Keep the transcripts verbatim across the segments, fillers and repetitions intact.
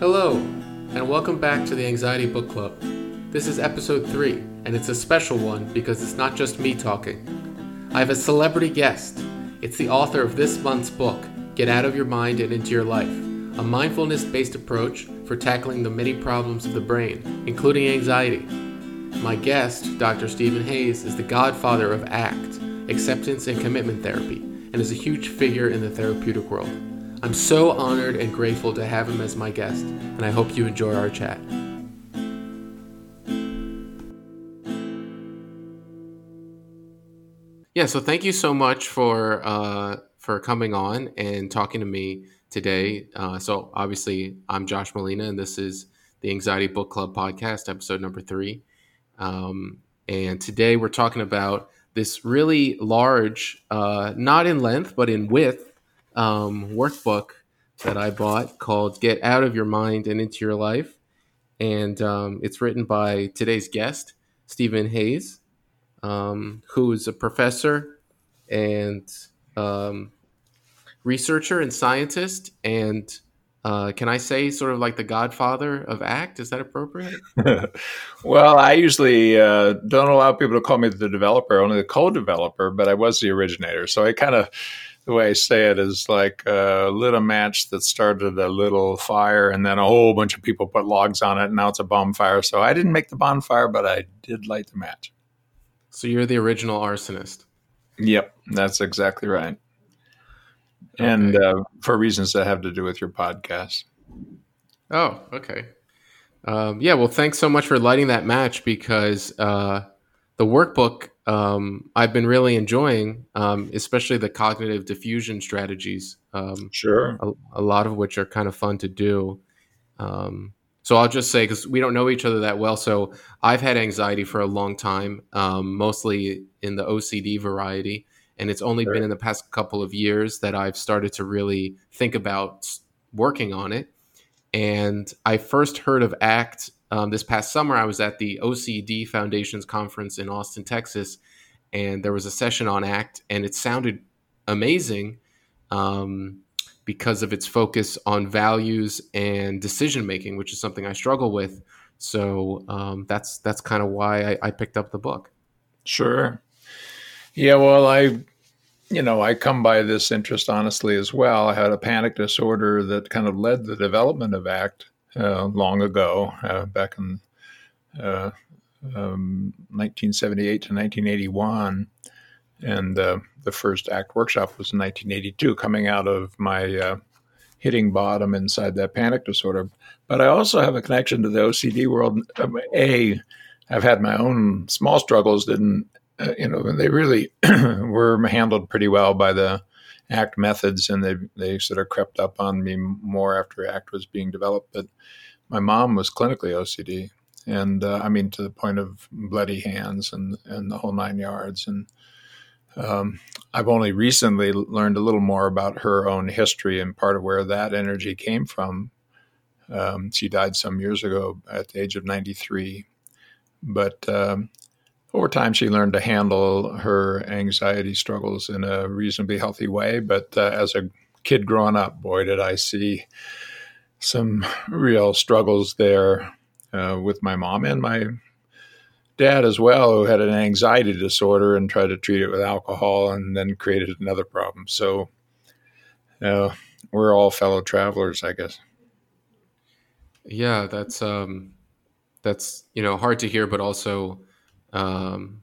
Hello, and welcome back to the Anxiety Book Club. This is episode three, and it's a special one because it's not just me talking. I have a celebrity guest. It's the author of this month's book, Get Out of Your Mind and Into Your Life, a mindfulness-based approach for tackling the many problems of the brain, including anxiety. My guest, Doctor Stephen Hayes, is the godfather of ACT, Acceptance and Commitment Therapy, and is a huge figure in the therapeutic world. I'm so honored and grateful to have him as my guest, and I hope you enjoy our chat. Yeah, so thank you so much for uh, for coming on and talking to me today. Uh, so obviously, I'm Josh Molina, and this is the Anxiety Book Club podcast, episode number three. Um, and today we're talking about this really large, uh, not in length, but in width, Um, workbook that I bought called Get Out of Your Mind and Into Your Life. And um, it's written by today's guest, Stephen Hayes, um, who is a professor and um, researcher and scientist. And uh, can I say sort of like the godfather of ACT? Is that appropriate? Well, I usually uh, don't allow people to call me the developer, only the co-developer, but I was the originator. So I kind of... The way I say it is like uh, lit a match that started a little fire, and then a whole bunch of people put logs on it, and now it's a bonfire. So I didn't make the bonfire, but I did light the match. So you're the original arsonist. Yep, that's exactly right. Okay. And uh, for reasons that have to do with your podcast. Oh, okay. Um, yeah, well, thanks so much for lighting that match, because uh, the workbook Um, I've been really enjoying, um, especially the cognitive diffusion strategies. Um, sure. A, a lot of which are kind of fun to do. Um, so I'll just say, because we don't know each other that well. So I've had anxiety for a long time, um, mostly in the O C D variety. And it's only sure. been in the past couple of years that I've started to really think about working on it. And I first heard of ACT Um, this past summer. I was at the O C D Foundations Conference in Austin, Texas, and there was a session on ACT, and it sounded amazing um, because of its focus on values and decision-making, which is something I struggle with. So um, that's that's kind of why I, I picked up the book. Sure. Yeah, well, I... You know, I come by this interest honestly as well. I had a panic disorder that kind of led the development of ACT uh, long ago, uh, back in uh, um, nineteen seventy-eight to nineteen eighty-one. And uh, the first ACT workshop was in nineteen eighty-two, coming out of my uh, hitting bottom inside that panic disorder. But I also have a connection to the O C D world. A, I've had my own small struggles, didn't Uh, you know, they really were handled pretty well by the ACT methods, and they, they sort of crept up on me more after ACT was being developed. But my mom was clinically O C D, and uh, I mean, to the point of bloody hands and, and the whole nine yards. And um, I've only recently learned a little more about her own history and part of where that energy came from. Um, she died some years ago at the age of ninety-three, but um over time, she learned to handle her anxiety struggles in a reasonably healthy way. But uh, as a kid growing up, boy, did I see some real struggles there uh, with my mom and my dad as well, who had an anxiety disorder and tried to treat it with alcohol and then created another problem. So uh, we're all fellow travelers, I guess. Yeah, that's um, that's, you know, hard to hear, but also... Um,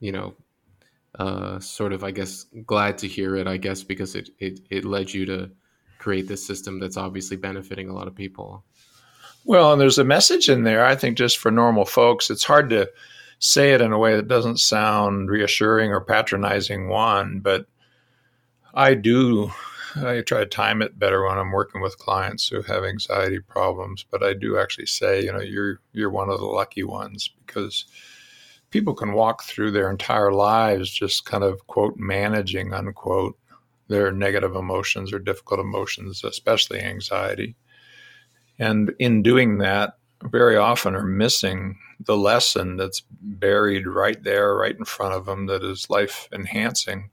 you know, uh, sort of, I guess, glad to hear it, I guess, because it, it, it led you to create this system that's obviously benefiting a lot of people. Well, and there's a message in there, I think, just for normal folks. It's hard to say it in a way that doesn't sound reassuring or patronizing one, but I do, I try to time it better when I'm working with clients who have anxiety problems, but I do actually say, you know, you're, you're one of the lucky ones, because people can walk through their entire lives just kind of, quote, managing, unquote, their negative emotions or difficult emotions, especially anxiety. And in doing that, very often are missing the lesson that's buried right there, right in front of them, that is life enhancing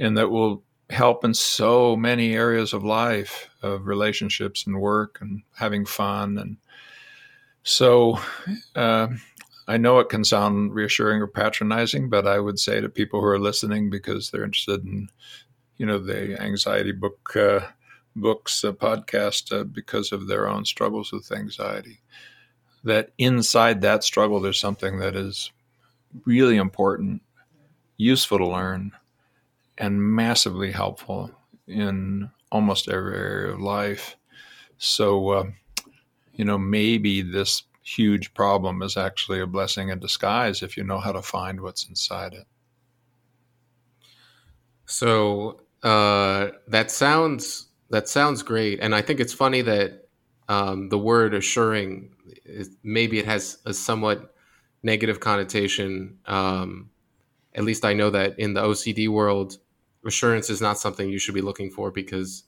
and that will help in so many areas of life. of relationships and work and having fun. And so uh, I know it can sound reassuring or patronizing, but I would say to people who are listening, because they're interested in, you know, the anxiety book, uh, books, uh, podcast, uh, because of their own struggles with anxiety, that inside that struggle, there's something that is really important, useful to learn, and massively helpful in almost every area of life. So, uh, you know, maybe this huge problem is actually a blessing in disguise if you know how to find what's inside it. So uh, that sounds that sounds great. And I think it's funny that um, the word assuring, is, maybe it has a somewhat negative connotation. Um, at least I know that in the O C D world, assurance is not something you should be looking for, because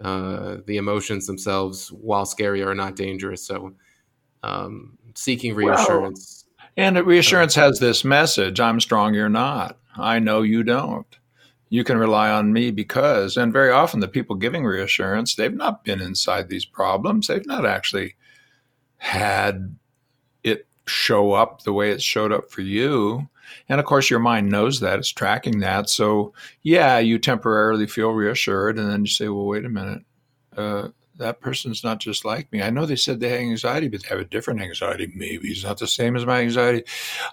uh, the emotions themselves, while scary, are not dangerous. So um, seeking reassurance. Wow. And reassurance uh, has this message, I'm strong, you're not. I know you don't. You can rely on me because, and very often the people giving reassurance, they've not been inside these problems. They've not actually had it show up the way it showed up for you. And of course, your mind knows that, it's tracking that. So yeah, you temporarily feel reassured. And then you say, well, wait a minute, uh, that person's not just like me. I know they said they had anxiety, but they have a different anxiety. Maybe it's not the same as my anxiety.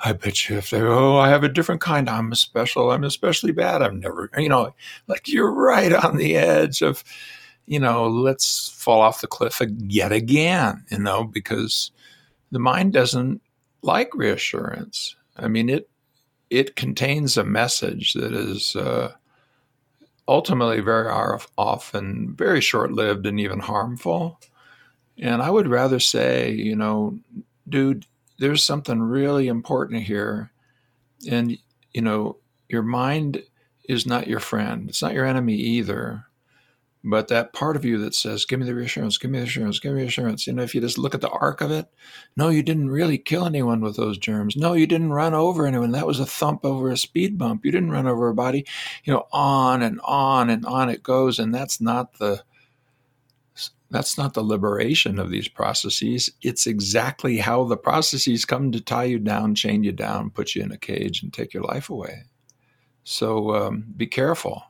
I bet you if they, oh, I have a different kind. I'm special. I'm especially bad. I've never, you know, like you're right on the edge of, you know, let's fall off the cliff yet again, you know, because the mind doesn't like reassurance. I mean, it, it contains a message that is uh, ultimately very often very short-lived and even harmful. And I would rather say, you know, dude, there's something really important here. And, you know, your mind is not your friend. It's not your enemy either. But that part of you that says, give me the reassurance, give me the reassurance, give me the reassurance. You know, if you just look at the arc of it, no, you didn't really kill anyone with those germs. No, you didn't run over anyone. That was a thump over a speed bump. You didn't run over a body. You know, on and on and on it goes. And that's not the, that's not the liberation of these processes. It's exactly how the processes come to tie you down, chain you down, put you in a cage and take your life away. So um, be careful.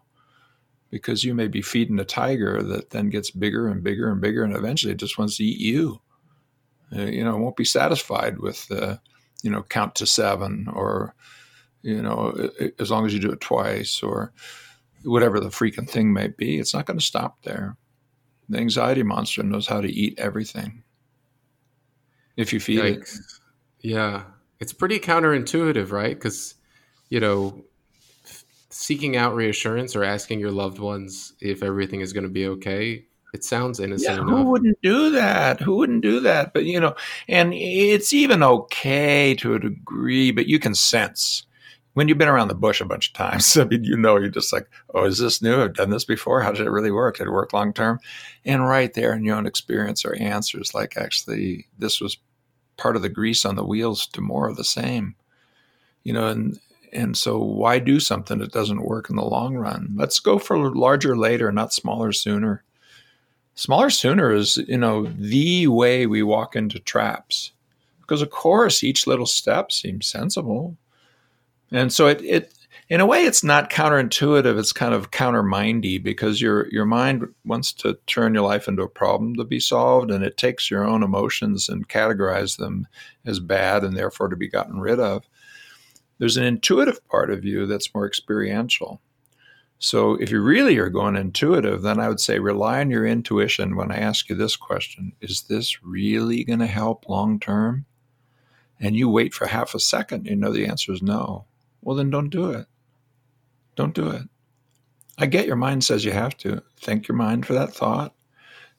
Because you may be feeding a tiger that then gets bigger and bigger and bigger, and eventually it just wants to eat you. Uh, you know, it won't be satisfied with, uh, you know, count to seven, or, you know, as long as you do it twice, or whatever the freaking thing may be. It's not going to stop there. The anxiety monster knows how to eat everything if you feed Yikes. it. Yeah. It's pretty counterintuitive, right? Because, you know, seeking out reassurance or asking your loved ones if everything is going to be okay. It sounds innocent yeah, who enough. Who wouldn't do that? Who wouldn't do that? But, you know, and it's even okay to a degree, but you can sense when you've been around the bush a bunch of times. I mean, you know, you're just like, oh, is this new? I've done this before. How did it really work? Did it work long term? And right there in your own experience or answers, like actually this was part of the grease on the wheels to more of the same, you know, and, And so why do something that doesn't work in the long run? Let's go for larger later, not smaller sooner. Smaller sooner is, you know, the way we walk into traps. Because, of course, each little step seems sensible. And so it, it in a way, it's not counterintuitive. It's kind of countermindy, because your, your mind wants to turn your life into a problem to be solved. And it takes your own emotions and categorize them as bad and therefore to be gotten rid of. There's an intuitive part of you that's more experiential. So if you really are going intuitive, then I would say rely on your intuition when I ask you this question. Is this really going to help long term? And you wait for half a second, you know the answer is no. Well, then don't do it. Don't do it. I get your mind says you have to. Thank your mind for that thought.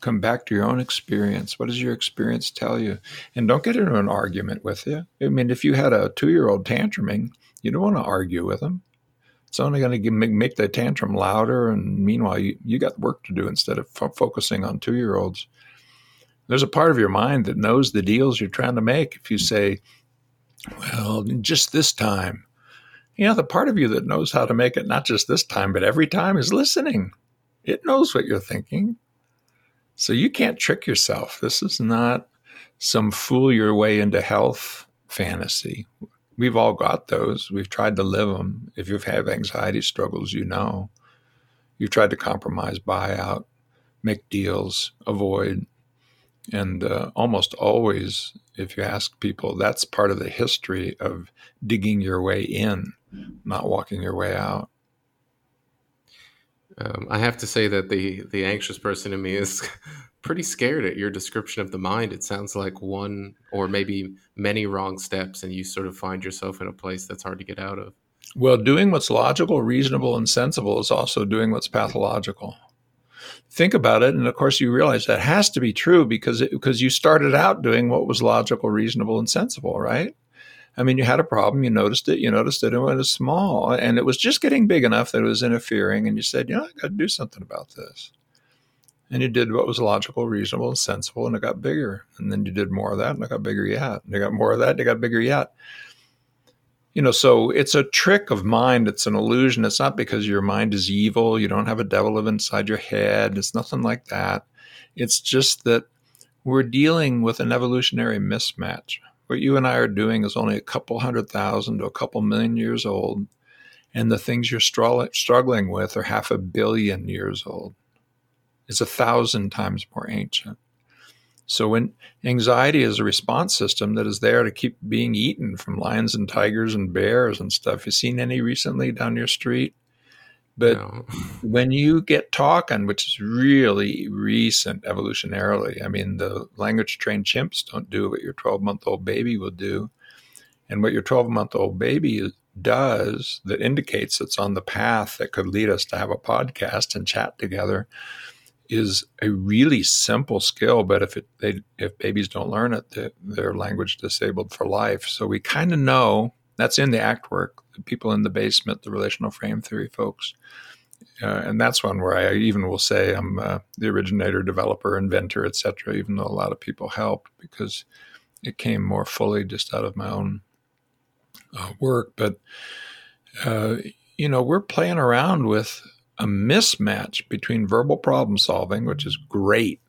Come back to your own experience. What does your experience tell you? And don't get into an argument with you. I mean, if you had a two-year-old tantruming, you don't want to argue with them. It's only going to make the tantrum louder. And meanwhile, you, you got work to do instead of f- focusing on two-year-olds. There's a part of your mind that knows the deals you're trying to make. If you say, well, just this time, you know, the part of you that knows how to make it not just this time, but every time is listening. It knows what you're thinking. So you can't trick yourself. This is not some fool your way into health fantasy. We've all got those. We've tried to live them. If you've had anxiety struggles, you know. You've tried to compromise, buy out, make deals, avoid. And uh, almost always, if you ask people, that's part of the history of digging your way in, not walking your way out. Um, I have to say that the the anxious person in me is pretty scared at your description of the mind. It sounds like one or maybe many wrong steps, and you sort of find yourself in a place that's hard to get out of. Well, doing what's logical, reasonable, and sensible is also doing what's pathological. Think about it, and of course you realize that has to be true because it, because you started out doing what was logical, reasonable, and sensible, right? I mean, you had a problem, you noticed it, you noticed it, and it was small, and it was just getting big enough that it was interfering, and you said, you know, I got to do something about this. And you did what was logical, reasonable, and sensible, and it got bigger. And then you did more of that, and it got bigger yet. And you got more of that, and it got bigger yet. You know, so it's a trick of mind. It's an illusion. It's not because your mind is evil. You don't have a devil inside your head. It's nothing like that. It's just that we're dealing with an evolutionary mismatch. What you and I are doing is only a couple hundred thousand to a couple million years old. And the things you're struggling with are half a billion years old. It's a thousand times more ancient. So when anxiety is a response system that is there to keep being eaten from lions and tigers and bears and stuff. You seen any recently down your street? But no. When you get talking, which is really recent evolutionarily, I mean, the language-trained chimps don't do what your twelve-month-old baby will do. And what your twelve-month-old baby does that indicates it's on the path that could lead us to have a podcast and chat together is a really simple skill, but if it, they, if babies don't learn it, they, they're language disabled for life. So we kind of know, that's in the ACT work, the people in the basement, the relational frame theory folks. Uh, and that's one where I even will say I'm uh, the originator, developer, inventor, et cetera, even though a lot of people helped because it came more fully just out of my own uh, work. But, uh, you know, we're playing around with a mismatch between verbal problem solving, which is great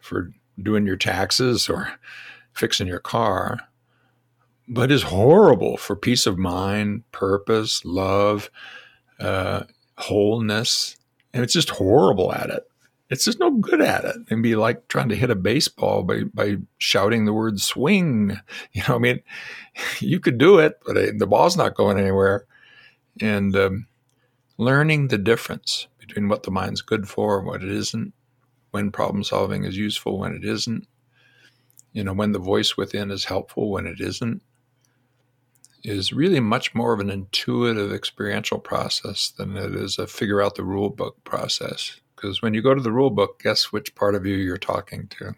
for doing your taxes or fixing your car, but is horrible for peace of mind, purpose, love, uh, wholeness. And it's just horrible at it. It's just no good at it. It'd be like trying to hit a baseball by, by shouting the word swing. You know, I mean, you could do it, but the ball's not going anywhere. And, um, learning the difference between what the mind's good for and what it isn't, when problem solving is useful, when it isn't, you know, when the voice within is helpful, when it isn't, is really much more of an intuitive experiential process than it is a figure out the rule book process. Because when you go to the rule book, guess which part of you you're talking to?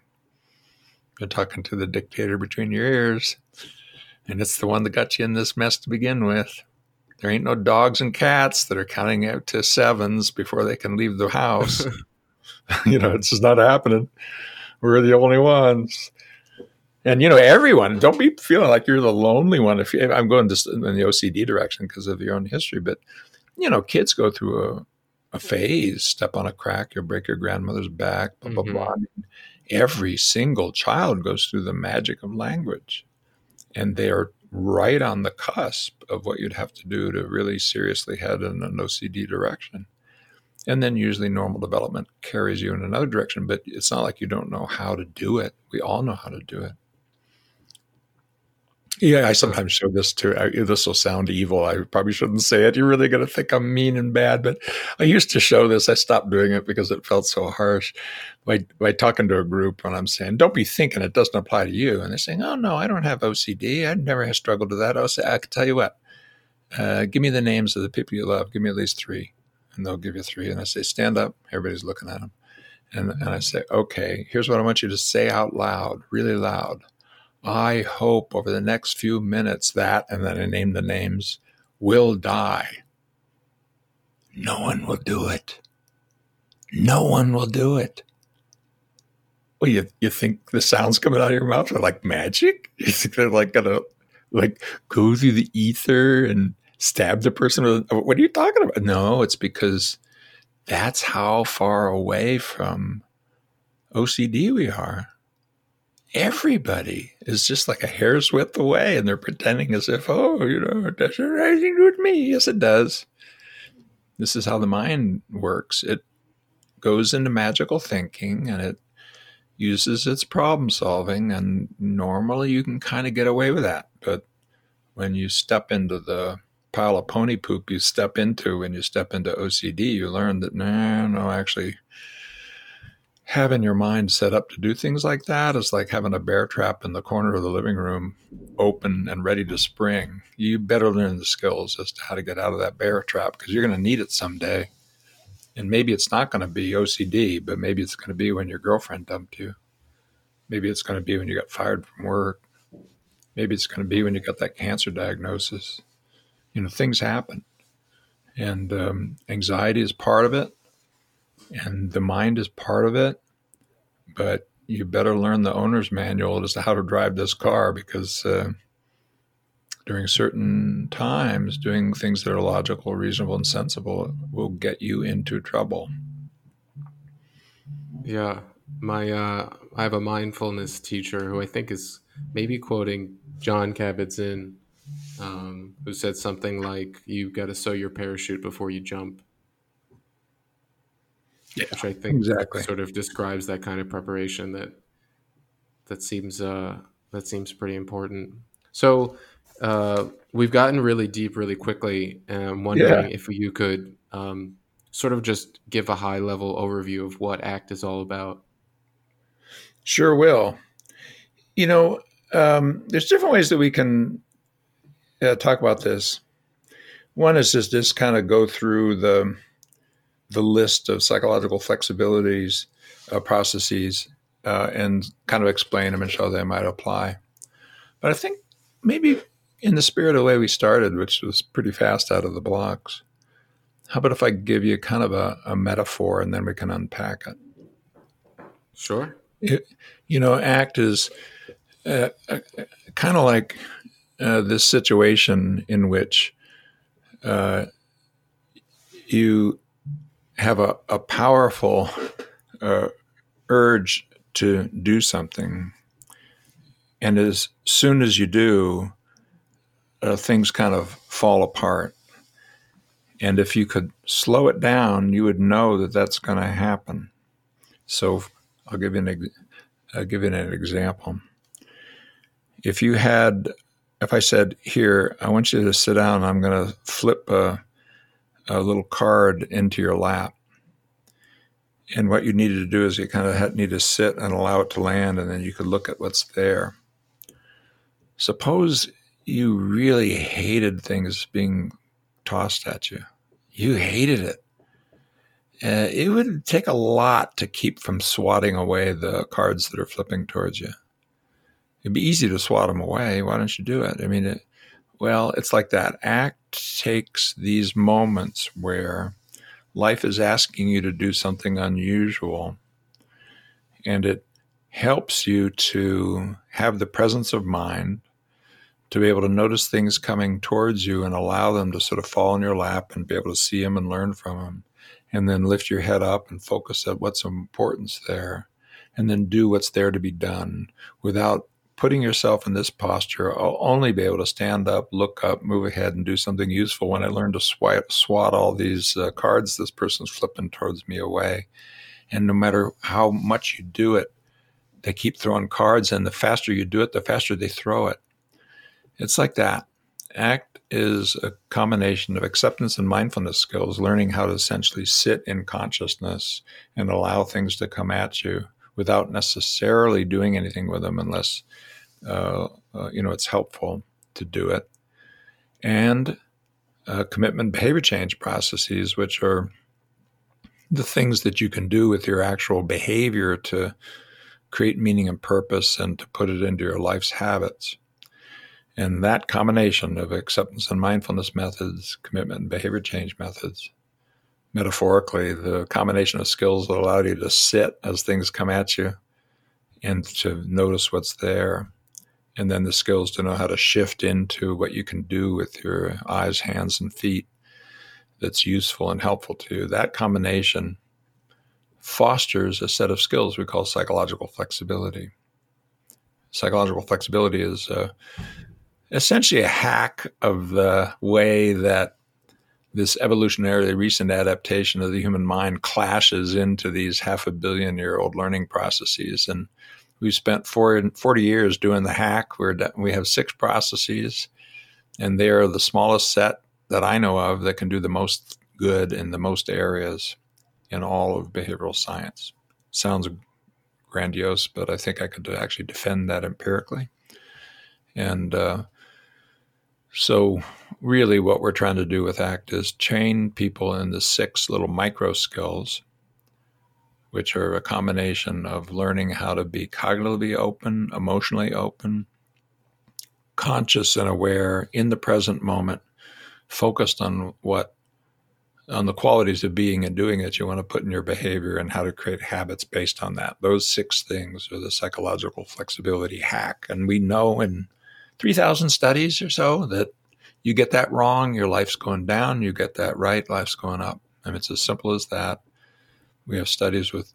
You're talking to the dictator between your ears, and it's the one that got you in this mess to begin with. There ain't no dogs and cats that are counting out to sevens before they can leave the house. You know, it's just not happening. We're the only ones. And, you know, everyone, don't be feeling like you're the lonely one. If you, I'm going just in the O C D direction because of your own history. But, you know, kids go through a, a phase, step on a crack, you'll break your grandmother's back, blah, blah, mm-hmm. blah. Every single child goes through the magic of language. And they are right on the cusp of what you'd have to do to really seriously head in an O C D direction. And then usually normal development carries you in another direction, but it's not like you don't know how to do it. We all know how to do it. Yeah, I sometimes show this too. I, this will sound evil. I probably shouldn't say it. You're really going to think I'm mean and bad, but I used to show this. I stopped doing it because it felt so harsh. By, by talking to a group when I'm saying, don't be thinking it doesn't apply to you. And they're saying, oh, no, I don't have O C D. I never have struggled with that. I'll say, I can tell you what, uh, give me the names of the people you love. Give me at least three. And they'll give you three. And I say, stand up. Everybody's looking at them. And, and I say, okay, here's what I want you to say out loud, really loud. I hope over the next few minutes that, and then I name the names, will die. No one will do it. No one will do it. Well, you you think the sounds coming out of your mouth are like magic? You think they're like gonna like go through the ether and stab the person with, what are you talking about? No, it's because that's how far away from O C D we are. Everybody is just like a hair's width away, and they're pretending as if, oh, you know, it doesn't have anything to do with me. Yes, it does. This is how the mind works. It goes into magical thinking, and it uses its problem solving, and normally you can kind of get away with that. But when you step into the pile of pony poop you step into when you step into O C D, you learn that, no, no, actually having your mind set up to do things like that is like having a bear trap in the corner of the living room open and ready to spring. You better learn the skills as to how to get out of that bear trap, because you're going to need it someday. And maybe it's not going to be O C D, but maybe it's going to be when your girlfriend dumped you. Maybe it's going to be when you got fired from work. Maybe it's going to be when you got that cancer diagnosis. You know, things happen. And um, anxiety is part of it. And the mind is part of it. But you better learn the owner's manual as to how to drive this car, because uh, during certain times, doing things that are logical, reasonable, and sensible will get you into trouble. Yeah. My, uh, I have a mindfulness teacher who I think is maybe quoting John Kabat-Zinn, um, who said something like, you've got to sew your parachute before you jump. Yeah, which I think exactly sort of describes that kind of preparation that that seems uh, that seems pretty important. So uh, we've gotten really deep really quickly, and I'm wondering yeah. if you could um, sort of just give a high level overview of what ACT is all about. Sure will. You know, um, there's different ways that we can uh, talk about this. One is just just kind of go through the the list of psychological flexibilities, uh, processes, uh, and kind of explain them and show they might apply. But I think maybe in the spirit of the way we started, which was pretty fast out of the blocks, how about if I give you kind of a, a metaphor and then we can unpack it? Sure. It, you know, ACT is uh, uh, kind of like uh, this situation in which uh, you have a, a powerful uh, urge to do something. And as soon as you do, uh, things kind of fall apart. And if you could slow it down, you would know that that's going to happen. So I'll give you an, I'll give you an example. If you had, if I said, here, I want you to sit down, I'm going to flip a a little card into your lap. And what you needed to do is you kind of need to sit and allow it to land, and then you could look at what's there. Suppose you really hated things being tossed at you. You hated it. Uh, it would take a lot to keep from swatting away the cards that are flipping towards you. It'd be easy to swat them away. Why don't you do it? I mean, it, well, it's like that. ACT takes these moments where life is asking you to do something unusual, and it helps you to have the presence of mind to be able to notice things coming towards you and allow them to sort of fall in your lap and be able to see them and learn from them, and then lift your head up and focus at what's of importance there, and then do what's there to be done without putting yourself in this posture. I'll only be able to stand up, look up, move ahead, and do something useful when I learn to swipe, swat all these uh, cards this person's flipping towards me away. And no matter how much you do it, they keep throwing cards, and the faster you do it, the faster they throw it. It's like that. ACT is a combination of acceptance and mindfulness skills, learning how to essentially sit in consciousness and allow things to come at you without necessarily doing anything with them unless, uh, uh, you know, it's helpful to do it. And uh, commitment behavior change processes, which are the things that you can do with your actual behavior to create meaning and purpose and to put it into your life's habits. And that combination of acceptance and mindfulness methods, commitment and behavior change methods, metaphorically, the combination of skills that allow you to sit as things come at you and to notice what's there, and then the skills to know how to shift into what you can do with your eyes, hands, and feet that's useful and helpful to you. That combination fosters a set of skills we call psychological flexibility. Psychological flexibility is uh, essentially a hack of the way that this evolutionarily recent adaptation of the human mind clashes into these half a billion year old learning processes. And we've spent forty years doing the hack. We're, we have six processes, and they are the smallest set that I know of that can do the most good in the most areas in all of behavioral science. Sounds grandiose, but I think I could actually defend that empirically. And uh, so really what we're trying to do with ACT is train people in the six little micro skills, which are a combination of learning how to be cognitively open, emotionally open, conscious and aware in the present moment, focused on what on the qualities of being and doing that you want to put in your behavior and how to create habits based on that. Those six things are the psychological flexibility hack. And we know in three thousand studies or so that you get that wrong, your life's going down. You get that right, life's going up. And it's as simple as that. We have studies with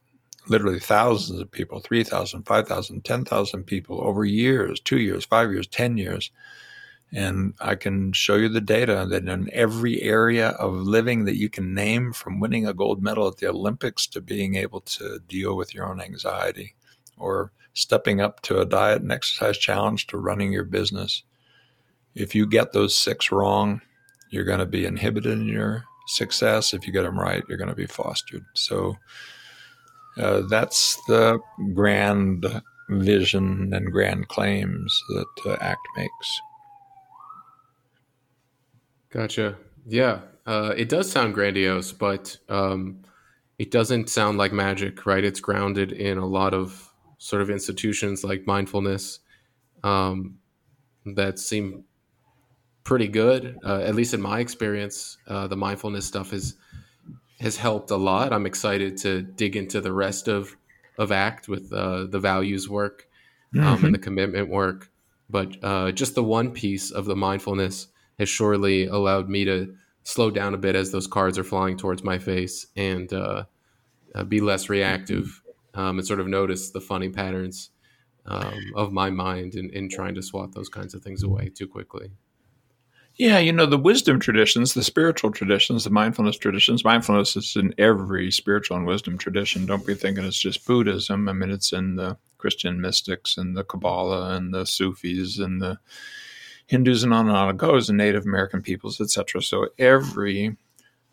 literally thousands of people, three thousand, five thousand, ten thousand people over years, two years, five years, ten years. And I can show you the data that in every area of living that you can name, from winning a gold medal at the Olympics to being able to deal with your own anxiety, or stepping up to a diet and exercise challenge, to running your business. If you get those six wrong, you're going to be inhibited in your success. If you get them right, you're going to be fostered. So uh, that's the grand vision and grand claims that uh, ACT makes. Gotcha. Yeah. Uh, it does sound grandiose, but um, it doesn't sound like magic, right? It's grounded in a lot of sort of institutions like mindfulness um, that seem pretty good. Uh, at least in my experience, uh, the mindfulness stuff is, has helped a lot. I'm excited to dig into the rest of, of ACT with uh, the values work um, mm-hmm. and the commitment work. But uh, just the one piece of the mindfulness has surely allowed me to slow down a bit as those cards are flying towards my face and uh, uh, be less reactive um, and sort of notice the funny patterns um, of my mind in, in trying to swat those kinds of things away too quickly. Yeah, you know, the wisdom traditions, the spiritual traditions, the mindfulness traditions, mindfulness is in every spiritual and wisdom tradition. Don't be thinking it's just Buddhism. I mean, it's in the Christian mystics and the Kabbalah and the Sufis and the Hindus, and on and on it goes, and Native American peoples, et cetera. So every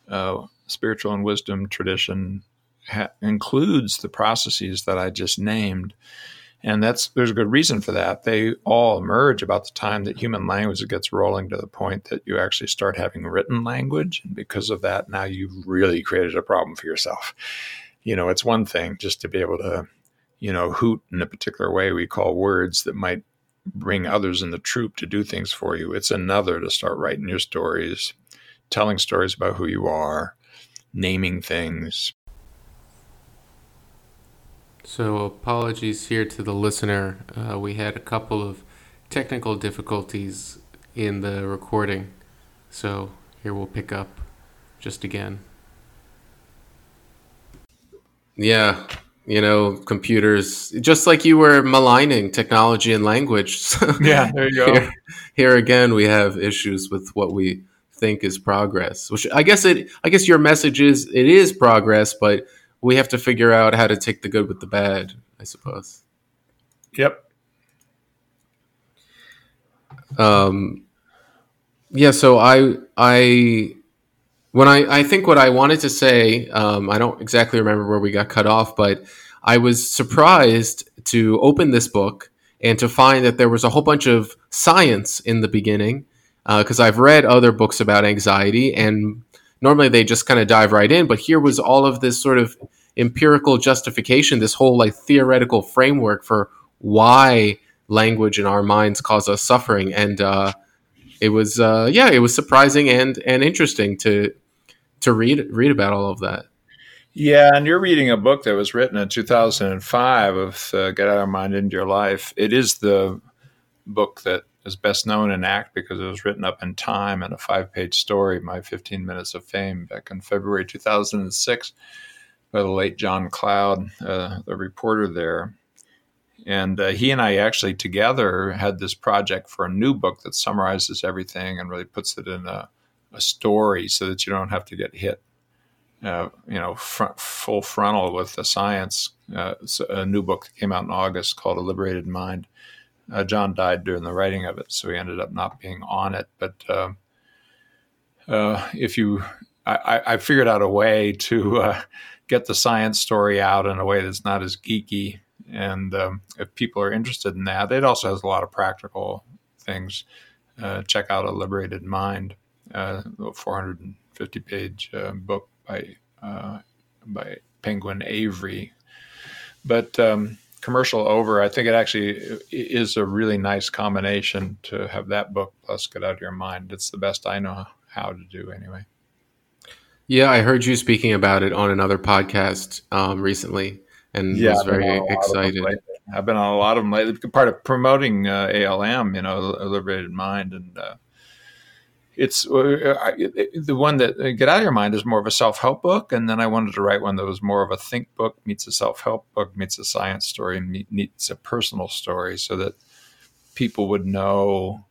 uh, spiritual and wisdom tradition ha- includes the processes that I just named. And that's there's a good reason for that. They all emerge about the time that human language gets rolling to the point that you actually start having written language. And because of that, now you've really created a problem for yourself. You know, it's one thing just to be able to, you know, hoot in a particular way we call words that might bring others in the troop to do things for you. It's another to start writing your stories, telling stories about who you are, naming things. So apologies here to the listener. Uh, we had a couple of technical difficulties in the recording. So here we'll pick up just again. Yeah. You know, computers, just like you were maligning technology and language. Yeah, there you go. Here, here again, we have issues with what we think is progress, which I guess it, I guess your message is it is progress, but we have to figure out how to take the good with the bad, I suppose. Yep. Um, yeah, so I, I, When I, I think what I wanted to say, um, I don't exactly remember where we got cut off, but I was surprised to open this book and to find that there was a whole bunch of science in the beginning, because uh, I've read other books about anxiety, and normally they just kind of dive right in. But here was all of this sort of empirical justification, this whole like theoretical framework for why language in our minds cause us suffering. And uh, it was, uh, yeah, it was surprising and and interesting to to read read about all of that. Yeah, and you're reading a book that was written in two thousand five of uh, Get Out of Your Mind and Into Your Life. It is the book that is best known in ACT because it was written up in Time in a five-page story, My fifteen Minutes of Fame, back in February two thousand six. by the late John Cloud, uh, the reporter there. And uh, he and I actually together had this project for a new book that summarizes everything and really puts it in a, a story so that you don't have to get hit, uh, you know, front, full frontal with the science. Uh, so a new book that came out in August called A Liberated Mind. Uh, John died during the writing of it, so he ended up not being on it. But uh, uh, if you, I, I figured out a way to uh, get the science story out in a way that's not as geeky. And um, if people are interested in that, it also has a lot of practical things. Uh, check out A Liberated Mind, uh, a four hundred fifty page uh, book by uh, by Penguin Avery. But um, commercial over, I think it actually is a really nice combination to have that book plus Get Out of Your Mind. It's the best I know how to do anyway. Yeah, I heard you speaking about it on another podcast um, recently. And yeah, was very excited. I've been on a lot of them lately. Part of promoting uh, A L M, you know, A Liberated Mind. And uh, it's uh, I, it, the one that uh, Get Out of Your Mind is more of a self-help book. And then I wanted to write one that was more of a think book, meets a self-help book, meets a science story, and meet, meets a personal story so that people would know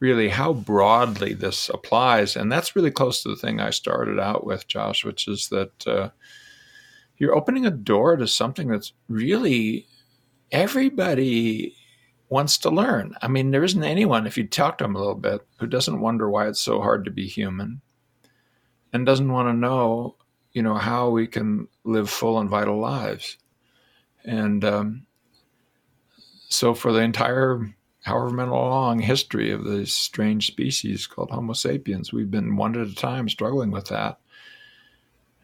really how broadly this applies. And that's really close to the thing I started out with, Josh, which is that... Uh, You're opening a door to something that's really everybody wants to learn. I mean, there isn't anyone, if you talk to them a little bit, who doesn't wonder why it's so hard to be human and doesn't want to know, you know, how we can live full and vital lives. And um, so for the entire, however many long history of this strange species called Homo sapiens, we've been one at a time struggling with that.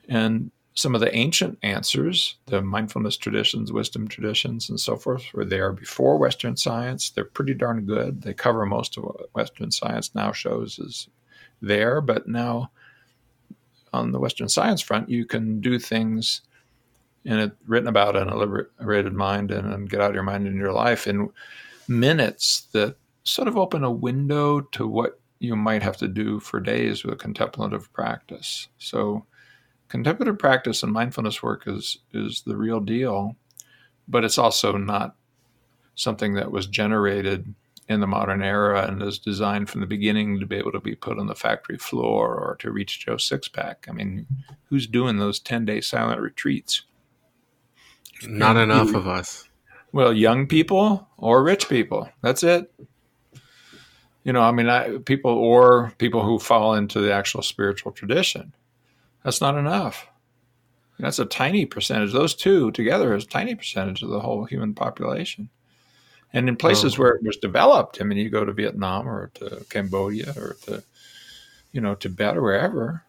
And some of the ancient answers, the mindfulness traditions, wisdom traditions, and so forth, were there before Western science. They're pretty darn good. They cover most of what Western science now shows is there. But now on the Western science front, you can do things and it's written about in A Liberated Mind and, and Get Out of Your Mind and Into Your Life in minutes that sort of open a window to what you might have to do for days with contemplative practice. So contemplative practice and mindfulness work is is the real deal, but it's also not something that was generated in the modern era and is designed from the beginning to be able to be put on the factory floor or to reach Joe Sixpack. I mean, who's doing those ten-day silent retreats? Not enough of us. Well, young people or rich people. That's it. You know, I mean, I, people or people who fall into the actual spiritual tradition. That's not enough. That's a tiny percentage. Those two together is a tiny percentage of the whole human population. And in places oh. where it was developed, I mean, you go to Vietnam or to Cambodia or to, you know, Tibet or wherever,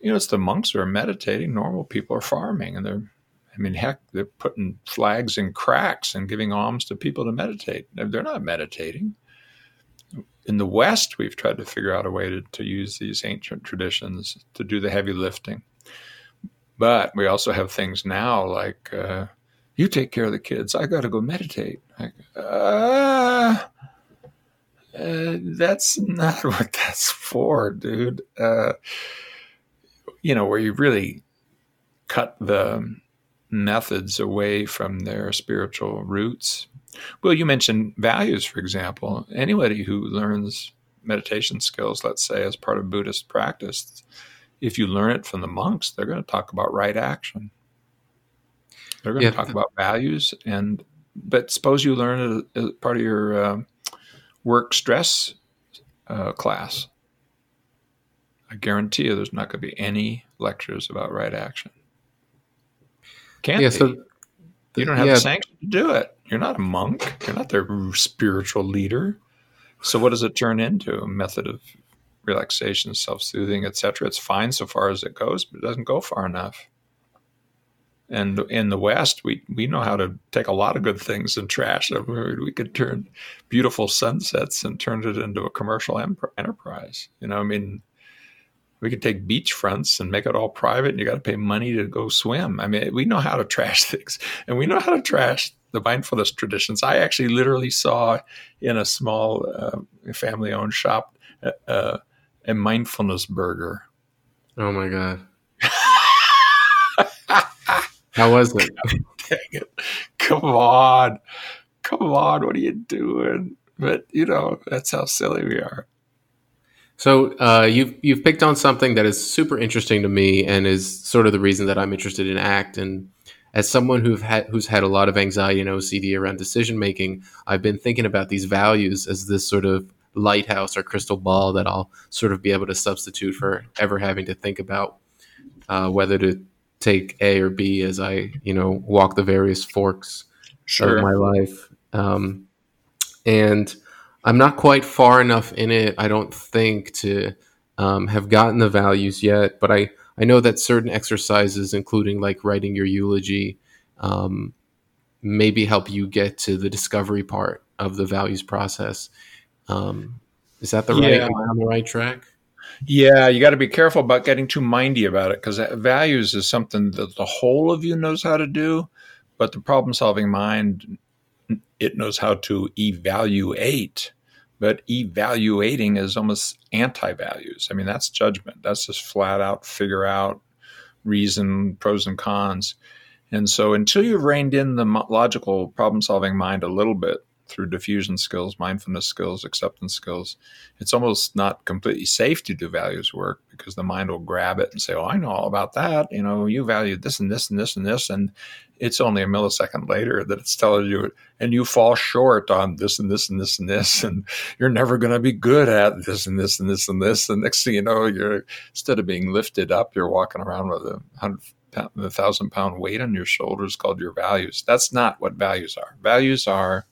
you know, it's the monks who are meditating. Normal people are farming and they're, I mean, heck, they're putting flags in cracks and giving alms to people to meditate. They're not meditating. In the West, we've tried to figure out a way to, to use these ancient traditions to do the heavy lifting. But we also have things now like, uh, you take care of the kids. I got to go meditate. Like, uh, uh, that's not what that's for, dude. Uh, you know, where you really cut the methods away from their spiritual roots. Well, you mentioned values, for example. Anybody who learns meditation skills, let's say, as part of Buddhist practice, if you learn it from the monks, they're going to talk about right action. They're going yeah. to talk about values. And but suppose you learn it as part of your uh, work stress uh, class. I guarantee you there's not going to be any lectures about right action. Can't yeah, be. So- You don't have yeah. the sanction to do it. You're not a monk. You're not their spiritual leader. So what does it turn into? A method of relaxation, self-soothing, et cetera. It's fine so far as it goes, but it doesn't go far enough. And in the West, we, we know how to take a lot of good things and trash them. We could turn beautiful sunsets and turn it into a commercial em- enterprise. You know, I mean, we could take beachfronts and make it all private, and you got to pay money to go swim. I mean, we know how to trash things, and we know how to trash the mindfulness traditions. I actually literally saw in a small uh, family-owned shop uh, a mindfulness burger. Oh, my God. How was it? Dang it. Come on. Come on. What are you doing? But, you know, that's how silly we are. So uh, you've, you've picked on something that is super interesting to me and is sort of the reason that I'm interested in ACT. And as someone who've had, who's had a lot of anxiety and O C D around decision-making, I've been thinking about these values as this sort of lighthouse or crystal ball that I'll sort of be able to substitute for ever having to think about uh, whether to take A or B as I, you know, walk the various forks sure. of my life. Um, and I'm not quite far enough in it, I don't think, to um, have gotten the values yet. But I, I know that certain exercises, including like writing your eulogy, um, maybe help you get to the discovery part of the values process. Um, is that the right, yeah. am I on the right track? Yeah, you got to be careful about getting too mindy about it, because values is something that the whole of you knows how to do, but the problem-solving mind, it knows how to evaluate. But evaluating is almost anti-values. I mean, that's judgment. That's just flat out figure out, reason, pros and cons. And so until you've reined in the logical problem-solving mind a little bit, through diffusion skills, mindfulness skills, acceptance skills, it's almost not completely safe to do values work, because the mind will grab it and say, oh, I know all about that. You know, you valued this and this and this and this. And it's only a millisecond later that it's telling you, and you fall short on this and this and this and this, and you're never going to be good at this and this and this and this. And next thing you know, you're, instead of being lifted up, you're walking around with a hundred pound, a thousand pound weight on your shoulders called your values. That's not what values are. Values are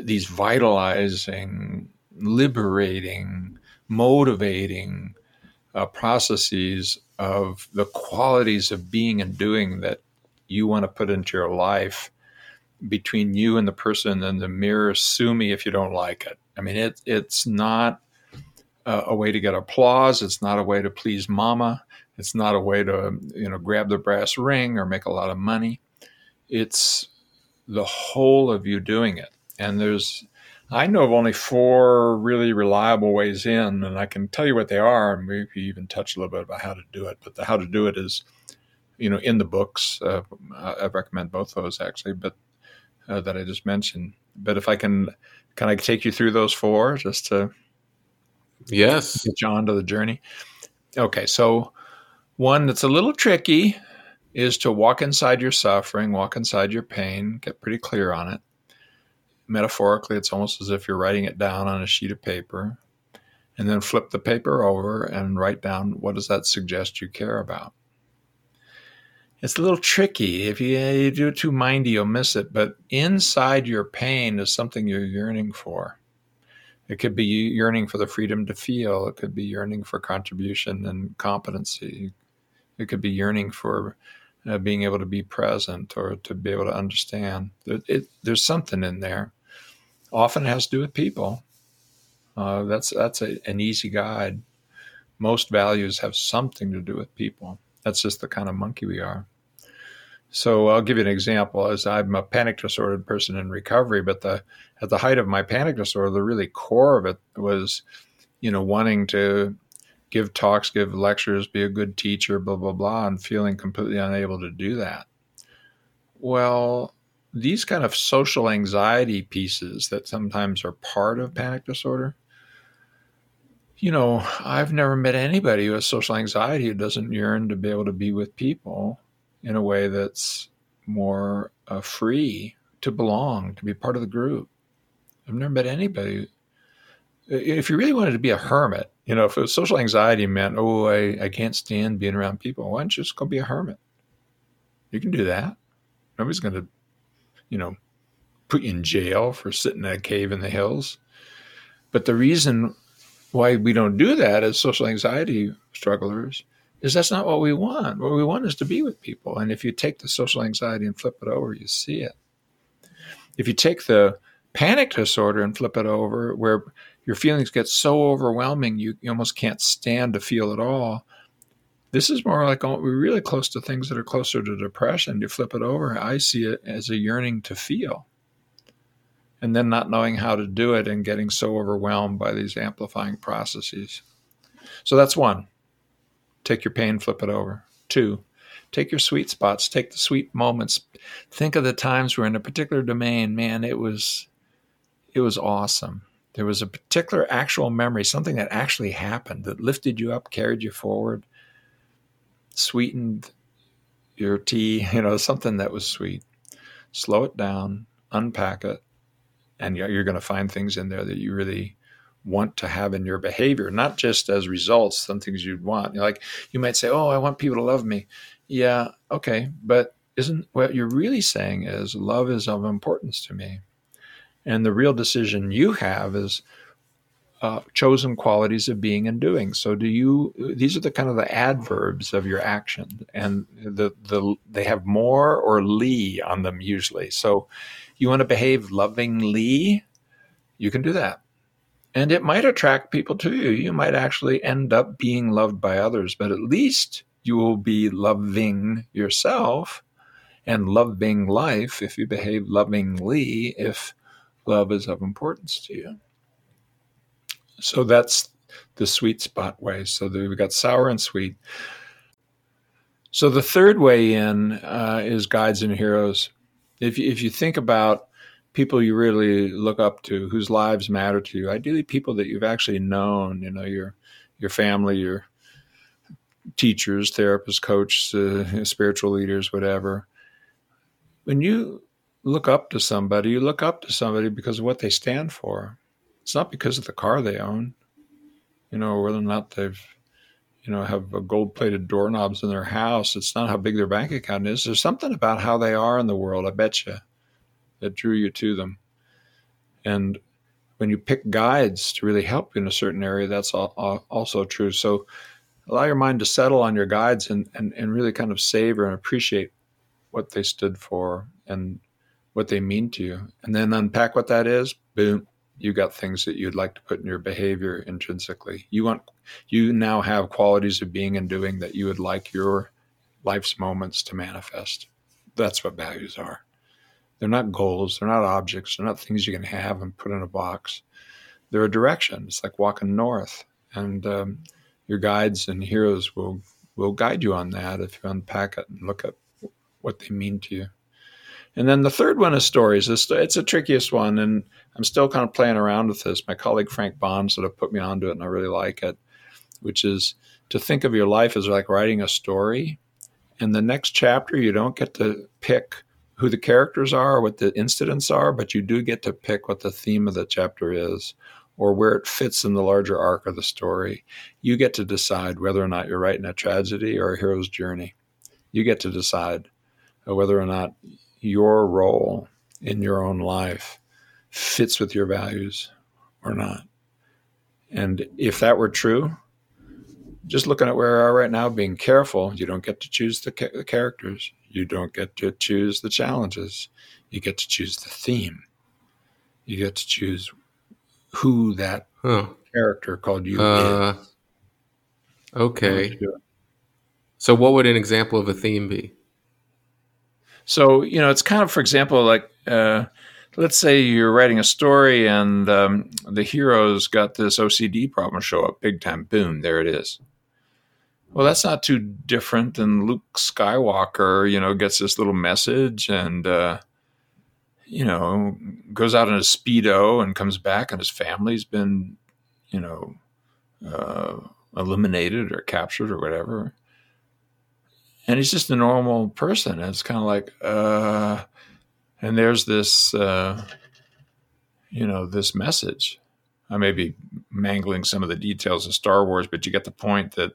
these vitalizing, liberating, motivating uh, processes of the qualities of being and doing that you want to put into your life between you and the person in the mirror. Sue me if you don't like it. I mean, it, it's not uh, a way to get applause. It's not a way to please mama. It's not a way to, you know, grab the brass ring or make a lot of money. It's the whole of you doing it. And there's, I know of only four really reliable ways in, and I can tell you what they are, and we even touch a little bit about how to do it. But the how to do it is, you know, in the books. Uh, I recommend both those actually, but uh, that I just mentioned. But if I can, can I take you through those four just to yes, get John to the journey? Okay, so one that's a little tricky is to walk inside your suffering, walk inside your pain, get pretty clear on it. Metaphorically, it's almost as if you're writing it down on a sheet of paper, and then flip the paper over and write down, what does that suggest you care about? It's a little tricky. If you, you do it too mindy, you'll miss it. But inside your pain is something you're yearning for. It could be yearning for the freedom to feel. It could be yearning for contribution and competency. It could be yearning for uh, being able to be present or to be able to understand. It, it, there's something in there. Often it has to do with people. Uh, that's that's a, an easy guide. Most values have something to do with people. That's just the kind of monkey we are. So I'll give you an example. As I'm a panic disordered person in recovery, but the at the height of my panic disorder, the really core of it was, you know, wanting to give talks, give lectures, be a good teacher, blah, blah, blah, and feeling completely unable to do that. Well, these kind of social anxiety pieces that sometimes are part of panic disorder, you know, I've never met anybody who has social anxiety who doesn't yearn to be able to be with people in a way that's more uh, free, to belong, to be part of the group. I've never met anybody. If you really wanted to be a hermit, you know, if it was social anxiety meant, oh, I, I can't stand being around people, why don't you just go be a hermit? You can do that. Nobody's going to, you know, put you in jail for sitting in a cave in the hills. But the reason why we don't do that as social anxiety strugglers is that's not what we want. What we want is to be with people. And if you take the social anxiety and flip it over, you see it. If you take the panic disorder and flip it over, where your feelings get so overwhelming, you, you almost can't stand to feel at all. This is more like, oh, we're really close to things that are closer to depression. You flip it over, I see it as a yearning to feel. And then not knowing how to do it and getting so overwhelmed by these amplifying processes. So that's one. Take your pain, flip it over. Two, Take your sweet spots, take the sweet moments. Think of the times we're in a particular domain. Man, it was, it was awesome. There was a particular actual memory, something that actually happened that lifted you up, carried you forward, sweetened your tea, you know, something that was sweet. Slow it down, unpack it, and you're going to find things in there that you really want to have in your behavior, not just as results, some things you'd want. You're like, you might say, oh, I want people to love me. Yeah, okay, but isn't what you're really saying is love is of importance to me. And the real decision you have is uh, chosen qualities of being and doing. So do you, these are the kind of the adverbs of your action, and the, the they have more or lee on them usually. So you want to behave lovingly, you can do that. And it might attract people to you. You might actually end up being loved by others, but at least you will be loving yourself and loving life if you behave lovingly, if love is of importance to you. So that's the sweet spot way. So we've got sour and sweet. So the third way in uh, is guides and heroes. If you, if you think about people you really look up to, whose lives matter to you, ideally people that you've actually known, you know, your your family, your teachers, therapists, coaches, uh, spiritual leaders, whatever. When you look up to somebody, you look up to somebody because of what they stand for. It's not because of the car they own, you know, or whether or not they've, you know, have gold-plated doorknobs in their house. It's not how big their bank account is. There's something about how they are in the world, I bet you, that drew you to them. And when you pick guides to really help you in a certain area, that's all, all, also true. So allow your mind to settle on your guides and, and, and really kind of savor and appreciate what they stood for and what they mean to you. And then unpack what that is. Boom, you got things that you'd like to put in your behavior intrinsically. You want, you now have qualities of being and doing that you would like your life's moments to manifest. That's what values are. They're not goals. They're not objects. They're not things you can have and put in a box. They're a direction. It's like walking north. And um, your guides and heroes will, will guide you on that if you unpack it and look at what they mean to you. And then the third one is stories. It's, it's the trickiest one, and I'm still kind of playing around with this. My colleague Frank Baum sort of put me onto it, and I really like it, which is to think of your life as like writing a story. In the next chapter, you don't get to pick who the characters are, what the incidents are, but you do get to pick what the theme of the chapter is or where it fits in the larger arc of the story. You get to decide whether or not you're writing a tragedy or a hero's journey. You get to decide whether or not your role in your own life fits with your values or not. And if that were true, just looking at where we are right now, being careful, you don't get to choose the, ca- the characters. You don't get to choose the challenges. You get to choose the theme. You get to choose who that huh. character called you uh, is. Okay. So what would an example of a theme be? So, you know, it's kind of, for example, like, uh, let's say you're writing a story and um, the hero's got this O C D problem show up big time. Boom, there it is. Well, that's not too different than Luke Skywalker, you know, gets this little message and, uh, you know, goes out in a Speedo and comes back and his family's been, you know, uh, eliminated or captured or whatever. And he's just a normal person. And it's kind of like, uh, and there's this, uh, you know, this message. I may be mangling some of the details of Star Wars, but you get the point that,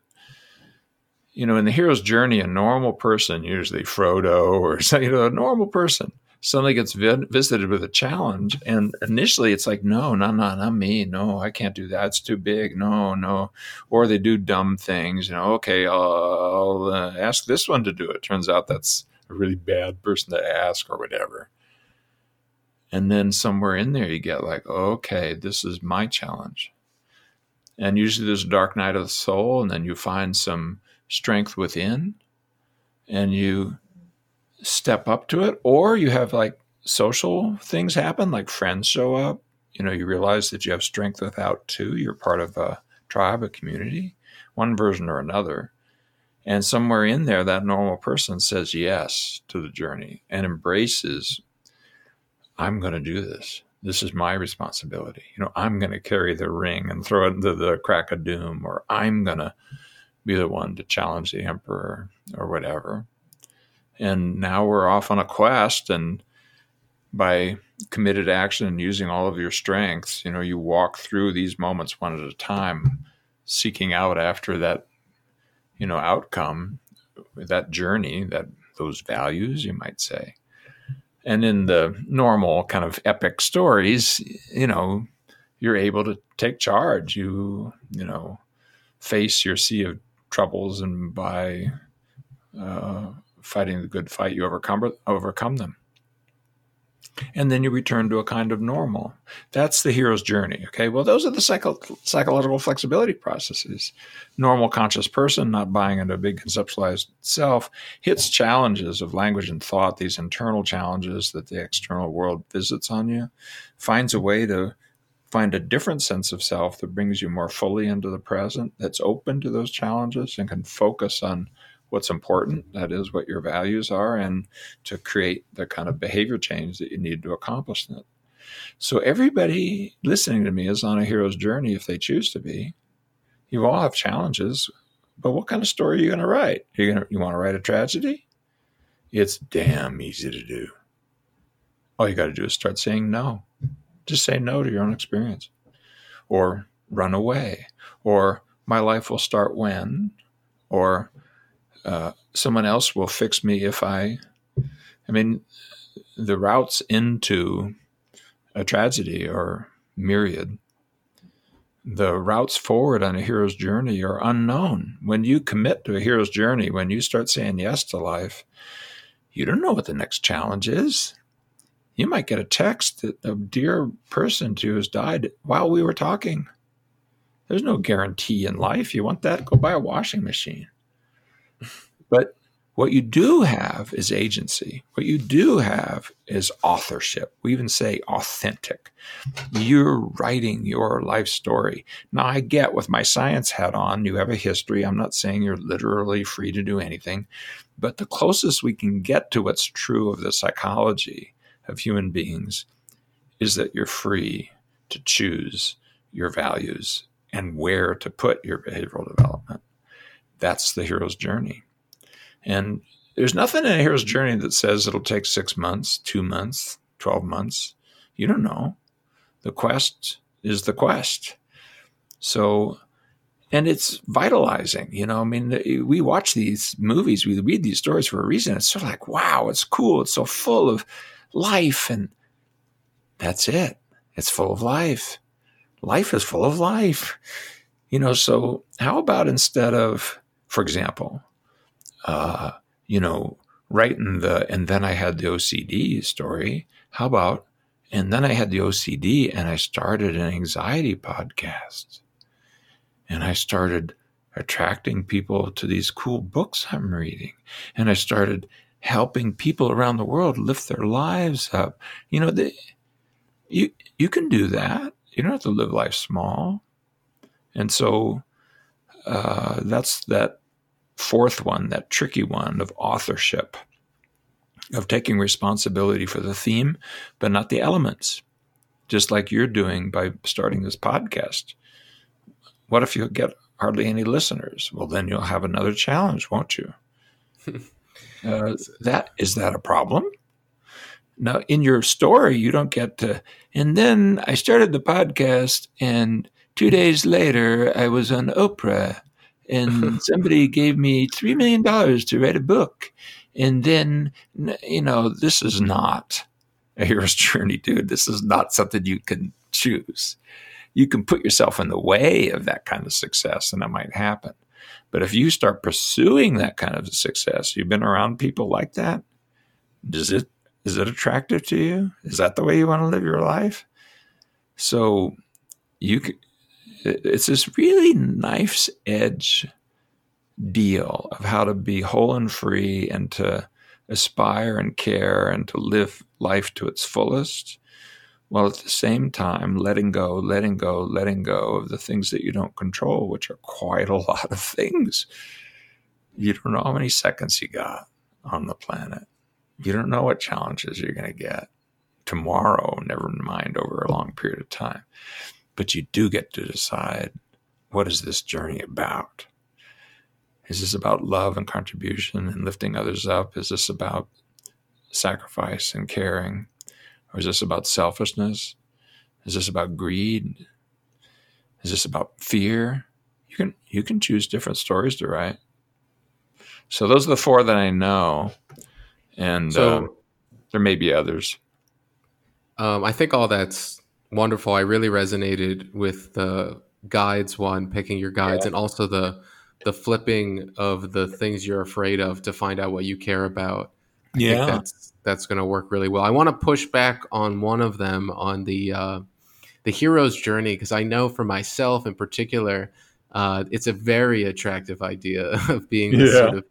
you know, in the hero's journey, a normal person, usually Frodo or you know, a normal person, suddenly gets vid- visited with a challenge. And initially it's like, no, no, no, not me. No, I can't do that. It's too big. No, no. Or they do dumb things. You know, okay, I'll, I'll uh, ask this one to do it. Turns out that's a really bad person to ask or whatever. And then somewhere in there you get like, okay, this is my challenge. And usually there's a dark night of the soul, and then you find some strength within and you step up to it, or you have like social things happen, like friends show up, you know, you realize that you have strength without too. You're part of a tribe, a community, one version or another. And somewhere in there, that normal person says yes to the journey and embraces, I'm going to do this. This is my responsibility. You know, I'm going to carry the ring and throw it into the crack of doom, or I'm going to be the one to challenge the emperor or whatever. And now we're off on a quest, and by committed action and using all of your strengths, you know, you walk through these moments one at a time, seeking out after that, you know, outcome, that journey, that those values, you might say. And in the normal kind of epic stories, you know, you're able to take charge. You, you know, face your sea of troubles, and by uh, fighting the good fight, you overcome overcome them. And then you return to a kind of normal. That's the hero's journey, okay? Well, those are the psycho- psychological flexibility processes. Normal conscious person, not buying into a big conceptualized self, hits challenges of language and thought, these internal challenges that the external world visits on you, finds a way to find a different sense of self that brings you more fully into the present, that's open to those challenges and can focus on what's important, that is what your values are, and to create the kind of behavior change that you need to accomplish that. So everybody listening to me is on a hero's journey if they choose to be. You all have challenges, but what kind of story are you going to write? You're going to, you want to write a tragedy? It's damn easy to do. All you got to do is start saying no. Just say no to your own experience. Or run away. Or my life will start when. Or Uh, someone else will fix me if I, I mean, the routes into a tragedy are myriad. The routes forward on a hero's journey are unknown. When you commit to a hero's journey, when you start saying yes to life, you don't know what the next challenge is. You might get a text that a dear person to you has died while we were talking. There's no guarantee in life. You want that? Go buy a washing machine. But what you do have is agency. What you do have is authorship. We even say authentic. You're writing your life story. Now, I get with my science hat on, you have a history. I'm not saying you're literally free to do anything. But the closest we can get to what's true of the psychology of human beings is that you're free to choose your values and where to put your behavioral development. That's the hero's journey. And there's nothing in a hero's journey that says it'll take six months, two months, twelve months. You don't know. The quest is the quest. So, and it's vitalizing, you know, I mean, we watch these movies, we read these stories for a reason. It's sort of like, wow, it's cool. It's so full of life. And that's it. It's full of life. Life is full of life. You know, so how about instead of, for example, Uh, you know, writing the, and then I had the O C D story. How about, and then I had the O C D and I started an anxiety podcast. And I started attracting people to these cool books I'm reading. And I started helping people around the world lift their lives up. You know, the, you, you can do that. You don't have to live life small. And so uh, that's that. Fourth one, that tricky one of authorship, of taking responsibility for the theme, but not the elements, just like you're doing by starting this podcast. What if you get hardly any listeners? Well, then you'll have another challenge, won't you? uh, that is that a problem? Now, in your story, you don't get to, and then I started the podcast, and two days later, I was on Oprah. And somebody gave me three million dollars to write a book. And then, you know, this is not a hero's journey, dude. This is not something you can choose. You can put yourself in the way of that kind of success, and it might happen. But if you start pursuing that kind of success, you've been around people like that. Does it, is it attractive to you? Is that the way you want to live your life? So you can, it's this really knife's edge deal of how to be whole and free and to aspire and care and to live life to its fullest, while at the same time letting go, letting go, letting go of the things that you don't control, which are quite a lot of things. You don't know how many seconds you got on the planet. You don't know what challenges you're going to get tomorrow, never mind over a long period of time. But you do get to decide, what is this journey about? Is this about love and contribution and lifting others up? Is this about sacrifice and caring? Or is this about selfishness? Is this about greed? Is this about fear? You can you can choose different stories to write. So those are the four that I know. And so, uh, there may be others. Um, I think all that's wonderful. I really resonated with the guides one, picking your guides, yeah. and also the the flipping of the things you're afraid of to find out what you care about. I yeah. think that's, that's going to work really well. I want to push back on one of them, on the uh, the hero's journey, because I know for myself in particular, uh, it's a very attractive idea of being this yeah. sort of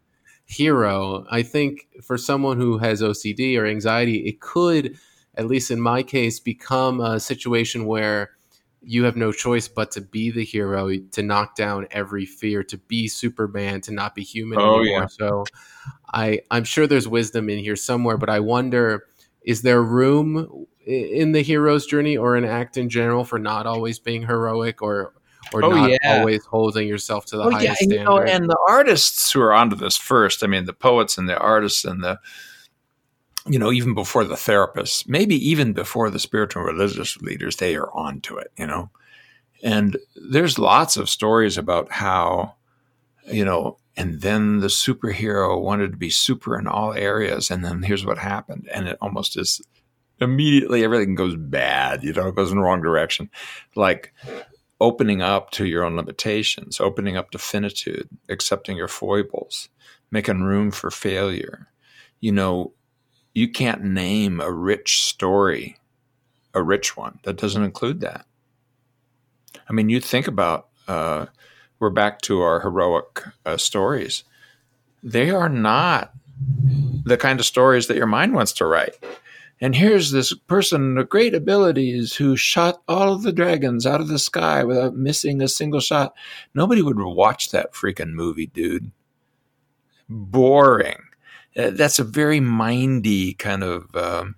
hero. I think for someone who has O C D or anxiety, it could, at least in my case, become a situation where you have no choice but to be the hero, to knock down every fear, to be Superman, to not be human oh, anymore. Yeah. So I, I'm sure there's wisdom in here somewhere, but I wonder, is there room in the hero's journey or in ACT in general for not always being heroic or or oh, not yeah. always holding yourself to the oh, highest yeah. and, standard? You know, and the artists who are onto this first, I mean, the poets and the artists and the, you know, even before the therapists, maybe even before the spiritual and religious leaders, they are onto it, you know. And there's lots of stories about how, you know, and then the superhero wanted to be super in all areas, and then here's what happened. And it almost is immediately everything goes bad, you know, it goes in the wrong direction. Like opening up to your own limitations, opening up to finitude, accepting your foibles, making room for failure, you know. You can't name a rich story, a rich one, that doesn't include that. I mean, you think about, uh, we're back to our heroic uh, stories. They are not the kind of stories that your mind wants to write. And here's this person with great abilities who shot all of the dragons out of the sky without missing a single shot. Nobody would watch that freaking movie, dude. Boring. That's a very mindy kind of um,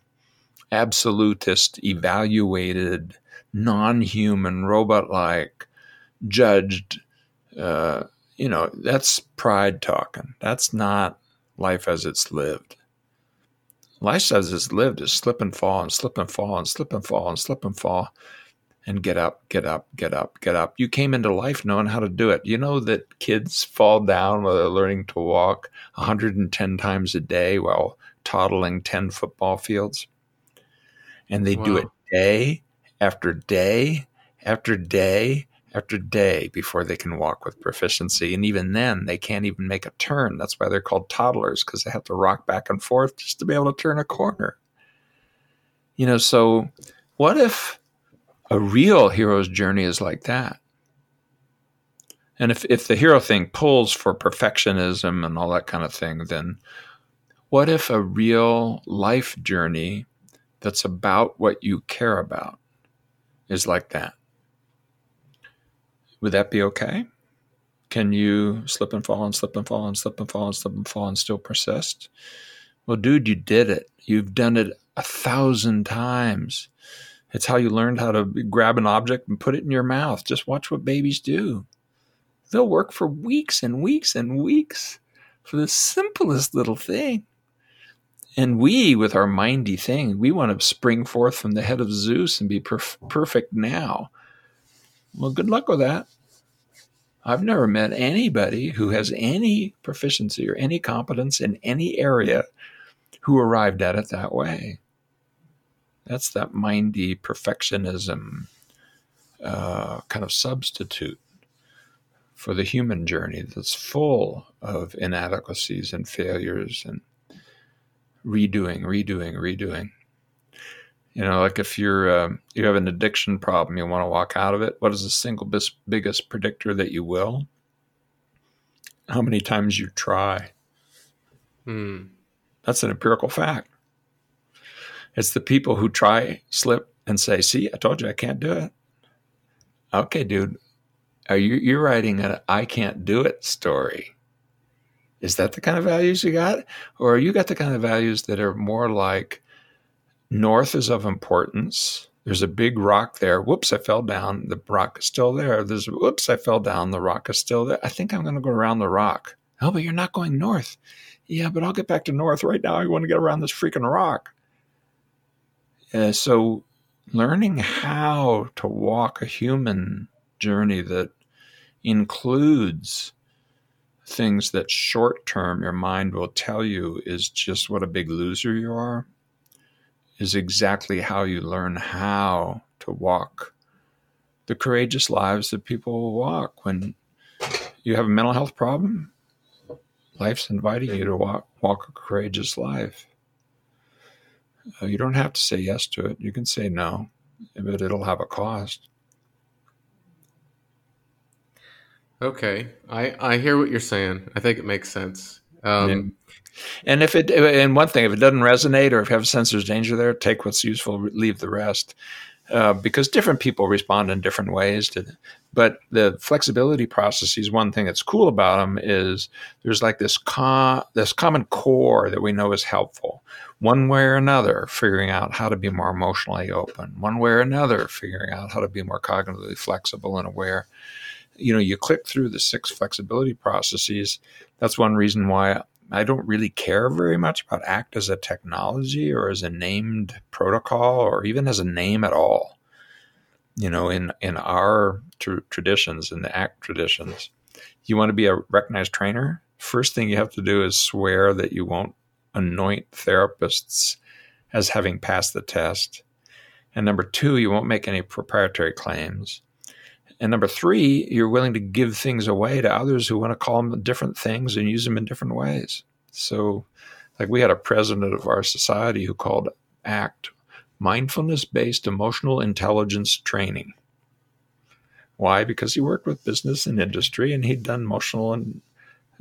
absolutist, evaluated, non-human, robot-like, judged. Uh, you know, that's pride talking. That's not life as it's lived. Life as it's lived is slip and fall and slip and fall and slip and fall and slip and fall and get up, get up, get up, get up. You came into life knowing how to do it. You know that kids fall down while they're learning to walk one hundred ten times a day while toddling ten football fields. And they wow. do it day after day after day after day before they can walk with proficiency. And even then, they can't even make a turn. That's why they're called toddlers, because they have to rock back and forth just to be able to turn a corner. You know, so what if a real hero's journey is like that? And if, if the hero thing pulls for perfectionism and all that kind of thing, then what if a real life journey that's about what you care about is like that? Would that be okay? Can you slip and fall and slip and fall and slip and fall and slip and fall and still persist? Well, dude, you did it. You've done it a thousand times. It's how you learned how to grab an object and put it in your mouth. Just watch what babies do. They'll work for weeks and weeks and weeks for the simplest little thing. And we, with our mindy thing, we want to spring forth from the head of Zeus and be perf- perfect now. Well, good luck with that. I've never met anybody who has any proficiency or any competence in any area who arrived at it that way. That's that mindy perfectionism uh, kind of substitute for the human journey that's full of inadequacies and failures and redoing, redoing, redoing. You know, like if you're uh, you have an addiction problem, you want to walk out of it. What is the single bis- biggest predictor that you will? How many times you try. Hmm. That's an empirical fact. It's the people who try, slip, and say, see, I told you I can't do it. Okay, dude, are you, you're writing an I can't do it story. Is that the kind of values you got? Or you got the kind of values that are more like north is of importance. There's a big rock there. Whoops, I fell down. The rock is still there. There's, whoops, I fell down. The rock is still there. I think I'm going to go around the rock. Oh, but you're not going north. Yeah, but I'll get back to north. Right now, I want to get around this freaking rock. Uh, so learning how to walk a human journey that includes things that short-term your mind will tell you is just what a big loser you are, is exactly how you learn how to walk the courageous lives that people walk. When you have a mental health problem, life's inviting you to walk, walk a courageous life. Uh, you don't have to say yes to it. You can say no, but it'll have a cost. Okay. I, I hear what you're saying. I think it makes sense. Um, and if it, and one thing, if it doesn't resonate or if you have a sense there's danger there, take what's useful, leave the rest. Uh, because different people respond in different ways to, but the flexibility processes, one thing that's cool about them is there's like this com, this common core that we know is helpful. One way or another, figuring out how to be more emotionally open. One way or another, figuring out how to be more cognitively flexible and aware. You know, you click through the six flexibility processes. That's one reason why I don't really care very much about ACT as a technology or as a named protocol or even as a name at all, you know, in, in our tr- traditions, in the ACT traditions. You want to be a recognized trainer? First thing you have to do is swear that you won't anoint therapists as having passed the test. And number two, you won't make any proprietary claims. And number three, you're willing to give things away to others who want to call them different things and use them in different ways. So, like, we had a president of our society who called ACT mindfulness-based emotional intelligence training. Why? Because he worked with business and industry, and he'd done emotional and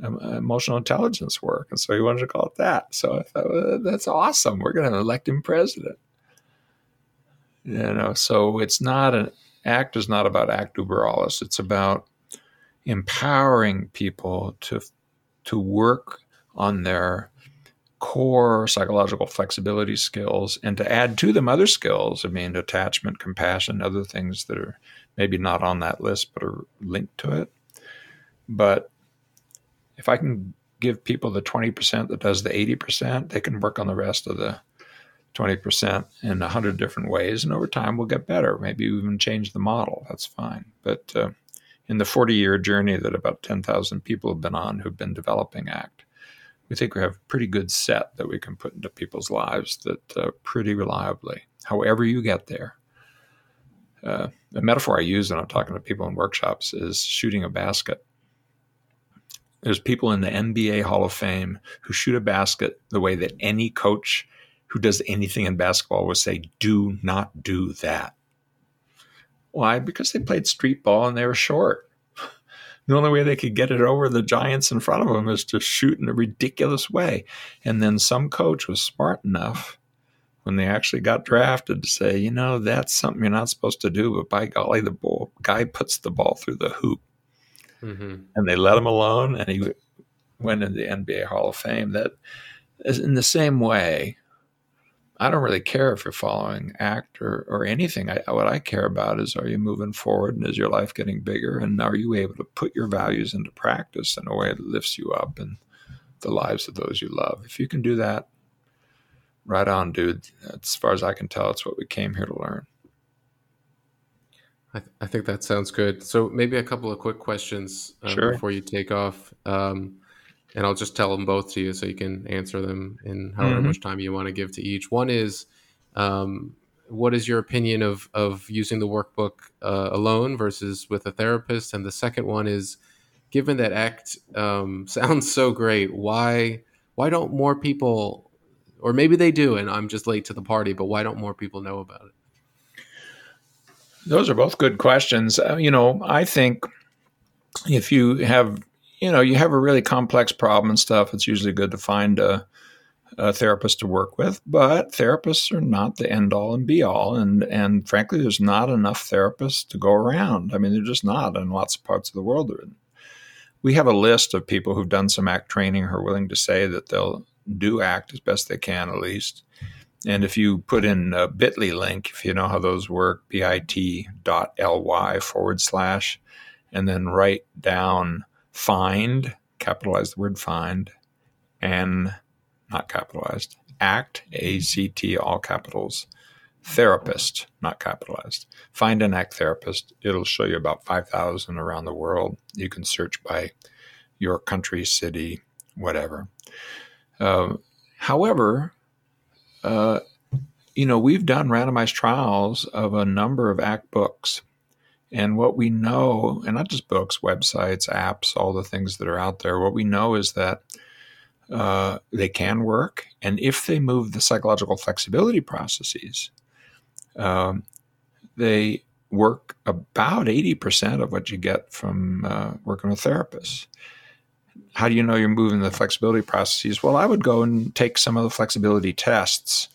um, emotional intelligence work, and so he wanted to call it that. So I thought, well, that's awesome. We're going to elect him president. You know, so it's not an ACT is not about ACT uber alles. It's about empowering people to to work on their core psychological flexibility skills and to add to them other skills. I mean, attachment, compassion, other things that are maybe not on that list but are linked to it. But if I can give people the twenty percent that does the eighty percent, they can work on the rest of the twenty percent in a hundred different ways. And over time we'll get better. Maybe even change the model. That's fine. But uh, in the forty year journey that about ten thousand people have been on, who've been developing ACT, we think we have a pretty good set that we can put into people's lives that uh, pretty reliably, however you get there. Uh, the metaphor I use when I'm talking to people in workshops is shooting a basket. There's people in the N B A Hall of Fame who shoot a basket the way that any coach who does anything in basketball will say, do not do that. Why? Because they played street ball and they were short. The only way they could get it over the giants in front of them is to shoot in a ridiculous way. And then some coach was smart enough when they actually got drafted to say, you know, that's something you're not supposed to do, but by golly, the ball, guy puts the ball through the hoop. Mm-hmm. And they let him alone, and he went into the N B A Hall of Fame. That is in the same way. I don't really care if you're following ACT or, or anything. I, what I care about is, are you moving forward, and is your life getting bigger, and are you able to put your values into practice in a way that lifts you up in the lives of those you love? If you can do that, right on, dude. As far as I can tell, it's what we came here to learn. I, th- I think that sounds good. So maybe a couple of quick questions uh, sure. before you take off. Um, And I'll just tell them both to you so you can answer them in however mm-hmm. much time you want to give to each. One is, um, what is your opinion of of using the workbook uh, alone versus with a therapist? And the second one is, given that ACT um, sounds so great, why why don't more people, or maybe they do and I'm just late to the party, but why don't more people know about it? Those are both good questions. Uh, you know, I think if you have... You know, you have a really complex problem and stuff, it's usually good to find a, a therapist to work with, but therapists are not the end all and be all. And, and frankly, there's not enough therapists to go around. I mean, they're just not in lots of parts of the world. we have a list of people who've done some ACT training who are willing to say that they'll do ACT as best they can, at least. And if you put in a bit dot l y link, if you know how those work, bit.ly forward slash, and then write down find, capitalize the word find, and not capitalized, ACT, A C T, all capitals, therapist, not capitalized. Find an ACT therapist. It'll show you about five thousand around the world. You can search by your country, city, whatever. Uh, however, uh, you know, we've done randomized trials of a number of ACT books. And what we know, and not just books, websites, apps, all the things that are out there, what we know is that uh, they can work. And if they move the psychological flexibility processes, um, they work about eighty percent of what you get from uh, working with therapists. How do you know you're moving the flexibility processes? Well, I would go and take some of the flexibility tests.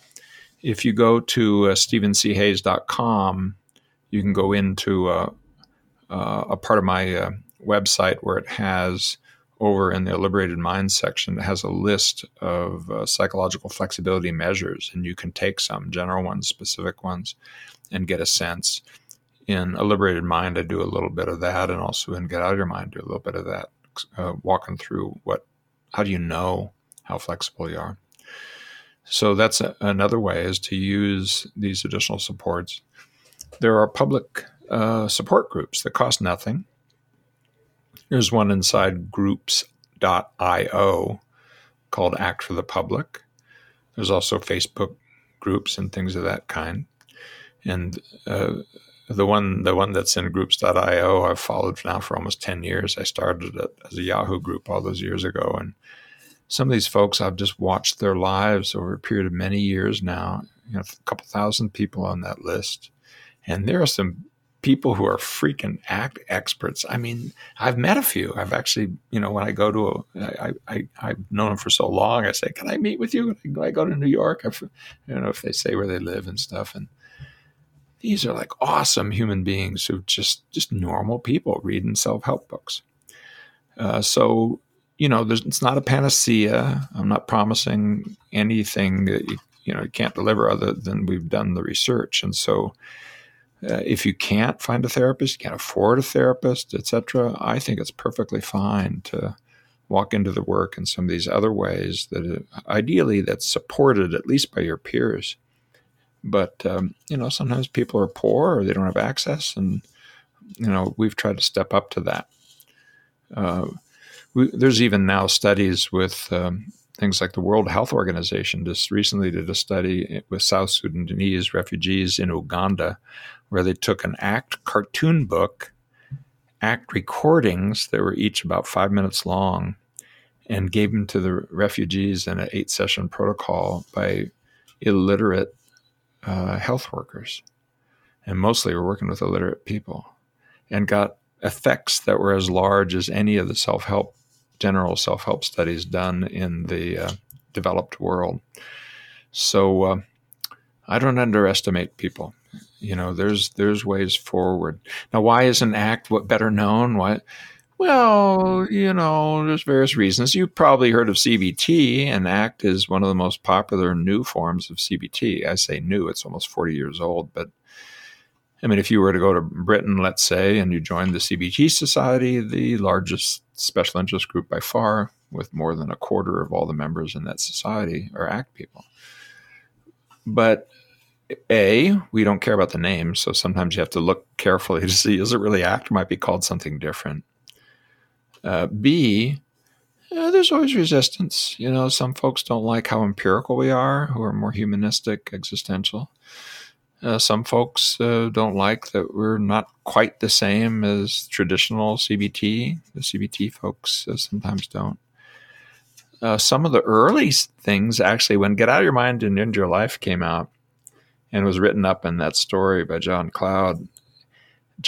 If you go to uh, Steven C Hayes dot com, you can go into uh, uh, a part of my uh, website where it has, over in the A Liberated Mind section, it has a list of uh, psychological flexibility measures, and you can take some general ones, specific ones, and get a sense. In A Liberated Mind, I do a little bit of that, and also in Get Out of Your Mind, do a little bit of that, uh, walking through what, how do you know how flexible you are. So that's a, another way, is to use these additional supports. There are public uh, support groups that cost nothing. There's one inside groups dot i o called Act for the Public. There's also Facebook groups and things of that kind. And uh, the one the one that's in groups dot i o I've followed now for almost ten years. I started it as a Yahoo group all those years ago. And some of these folks, I've just watched their lives over a period of many years now. You know, a couple thousand people on that list. And there are some people who are freaking ACT experts. I mean, I've met a few. I've actually, you know, when I go to, a, I, I, I've known them for so long. I say, can I meet with you? Can I go to New York? I you know, if they say where they live and stuff. And these are like awesome human beings who just, just normal people reading self-help books. Uh, so, you know, there's, it's not a panacea. I'm not promising anything that, you, you know, you can't deliver other than we've done the research. And so, Uh, if you can't find a therapist, you can't afford a therapist, et cetera, I think it's perfectly fine to walk into the work in some of these other ways that it, ideally that's supported at least by your peers. But, um, you know, sometimes people are poor or they don't have access. And, you know, we've tried to step up to that. Uh, we, there's even now studies with um, things like the World Health Organization just recently did a study with South Sudanese refugees in Uganda, where they took an ACT cartoon book, ACT recordings that were each about five minutes long, and gave them to the refugees in an eight-session protocol by illiterate uh, health workers. And mostly were working with illiterate people, and got effects that were as large as any of the self-help, general self-help studies done in the uh, developed world. So uh, I don't underestimate people. You know, there's there's ways forward. Now, why isn't ACT what better known? Why? Well, you know, there's various reasons. You've probably heard of C B T, and ACT is one of the most popular new forms of C B T. I say new, it's almost forty years old. But, I mean, if you were to go to Britain, let's say, and you joined the C B T Society, the largest special interest group by far, with more than a quarter of all the members in that society are ACT people. But A, we don't care about the name, so sometimes you have to look carefully to see, is it really ACT? It might be called something different. Uh, B, uh, there's always resistance. You know, some folks don't like how empirical we are, who are more humanistic, existential. Uh, some folks uh, don't like that we're not quite the same as traditional C B T. The C B T folks uh, sometimes don't. Uh, some of the early things, actually, when Get Out of Your Mind and Into Your Life came out, and was written up in that story by John Cloud,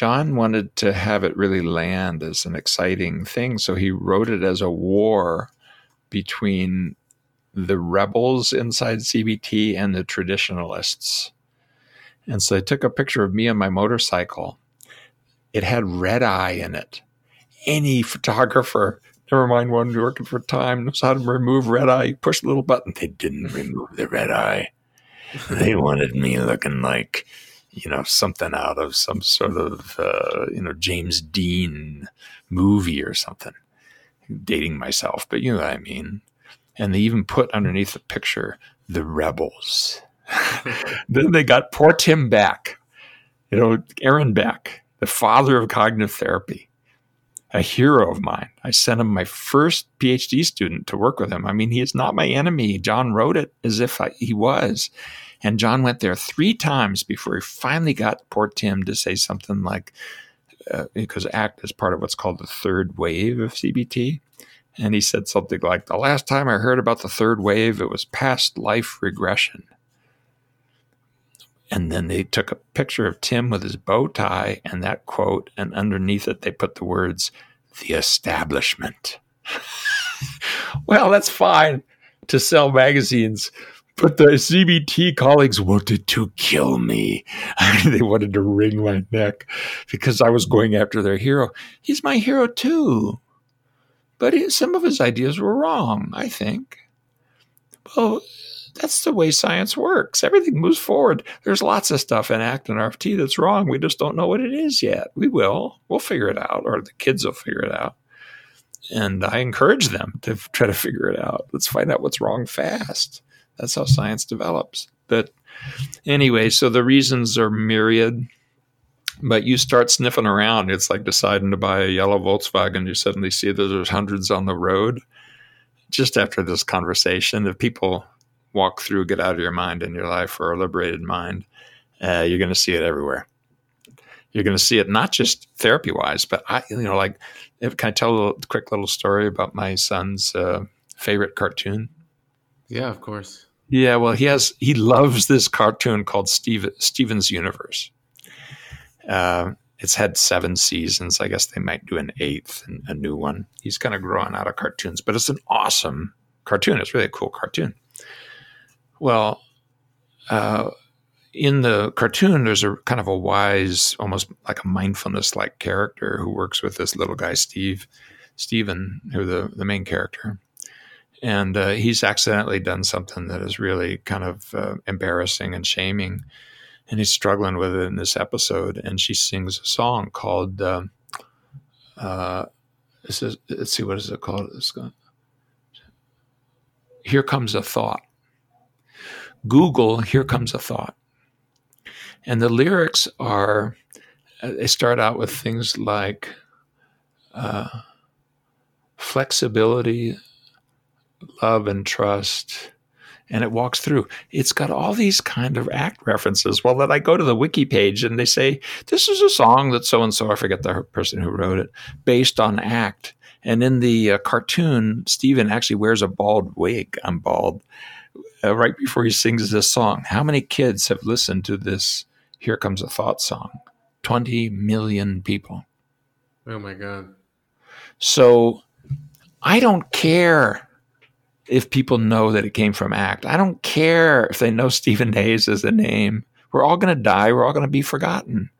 John wanted to have it really land as an exciting thing. So he wrote it as a war between the rebels inside C B T and the traditionalists. And so I took a picture of me on my motorcycle. It had red eye in it. any photographer, never mind one working for Time, knows how to remove red eye. You push the little button. They didn't remove the red eye. They wanted me looking like, you know, something out of some sort of, uh, you know, James Dean movie or something. Dating myself, but you know what I mean. And they even put underneath the picture, the rebels. Then they got poor Tim Beck, you know, Aaron Beck, the father of cognitive therapy, a hero of mine. I sent him my first PhD student to work with him. I mean, he is not my enemy. John wrote it as if I, he was. And John went there three times before he finally got poor Tim to say something like, uh, because ACT is part of what's called the third wave of C B T. And he said something like, the last time I heard about the third wave, it was past life regression. And then they took a picture of Tim with his bow tie and that quote, and underneath it, they put the words, the establishment. Well, that's fine to sell magazines, but the C B T colleagues wanted to kill me. They wanted to wring my neck because I was going after their hero. He's my hero too, but he, some of his ideas were wrong, I think. Well, that's the way science works. Everything moves forward. There's lots of stuff in ACT and R F T that's wrong. We just don't know what it is yet. We will. We'll figure it out, or the kids will figure it out. And I encourage them to try to figure it out. Let's find out what's wrong fast. That's how science develops. But anyway, so the reasons are myriad, but you start sniffing around. It's like deciding to buy a yellow Volkswagen. You suddenly see that there's hundreds on the road. Just after this conversation, if people walk through Get Out of Your Mind and Your Life or A Liberated Mind, uh, you're going to see it everywhere. You're going to see it not just therapy-wise, but I, you know, like, if, can I tell a little, quick little story about my son's uh, favorite cartoon? Yeah, of course. Yeah, well, he has he loves this cartoon called Steve, Steven's Universe. Uh, it's had seven seasons. I guess they might do an eighth and a new one. He's kind of growing out of cartoons, but it's an awesome cartoon. It's really a cool cartoon. Well, uh, in the cartoon, there's a kind of a wise, almost like a mindfulness-like character who works with this little guy, Steve, Stephen, who the, the main character. And uh, he's accidentally done something that is really kind of uh, embarrassing and shaming. And he's struggling with it in this episode. And she sings a song called, uh, uh, this is, let's see, what is it called? It's called Here Comes a Thought. Google, Here Comes a Thought. And the lyrics are, they start out with things like uh, flexibility, love, and trust. And it walks through. It's got all these kind of ACT references. Well, then I go to the wiki page and they say, this is a song that so-and-so, I forget the person who wrote it, based on ACT. And in the uh, cartoon, Stephen actually wears a bald wig. I'm bald. Uh, right before he sings this song. How many kids have listened to this Here Comes a Thought song? twenty million people. Oh, my God. So I don't care if people know that it came from ACT. I don't care if they know Stephen Hayes is the name. We're all going to die. We're all going to be forgotten.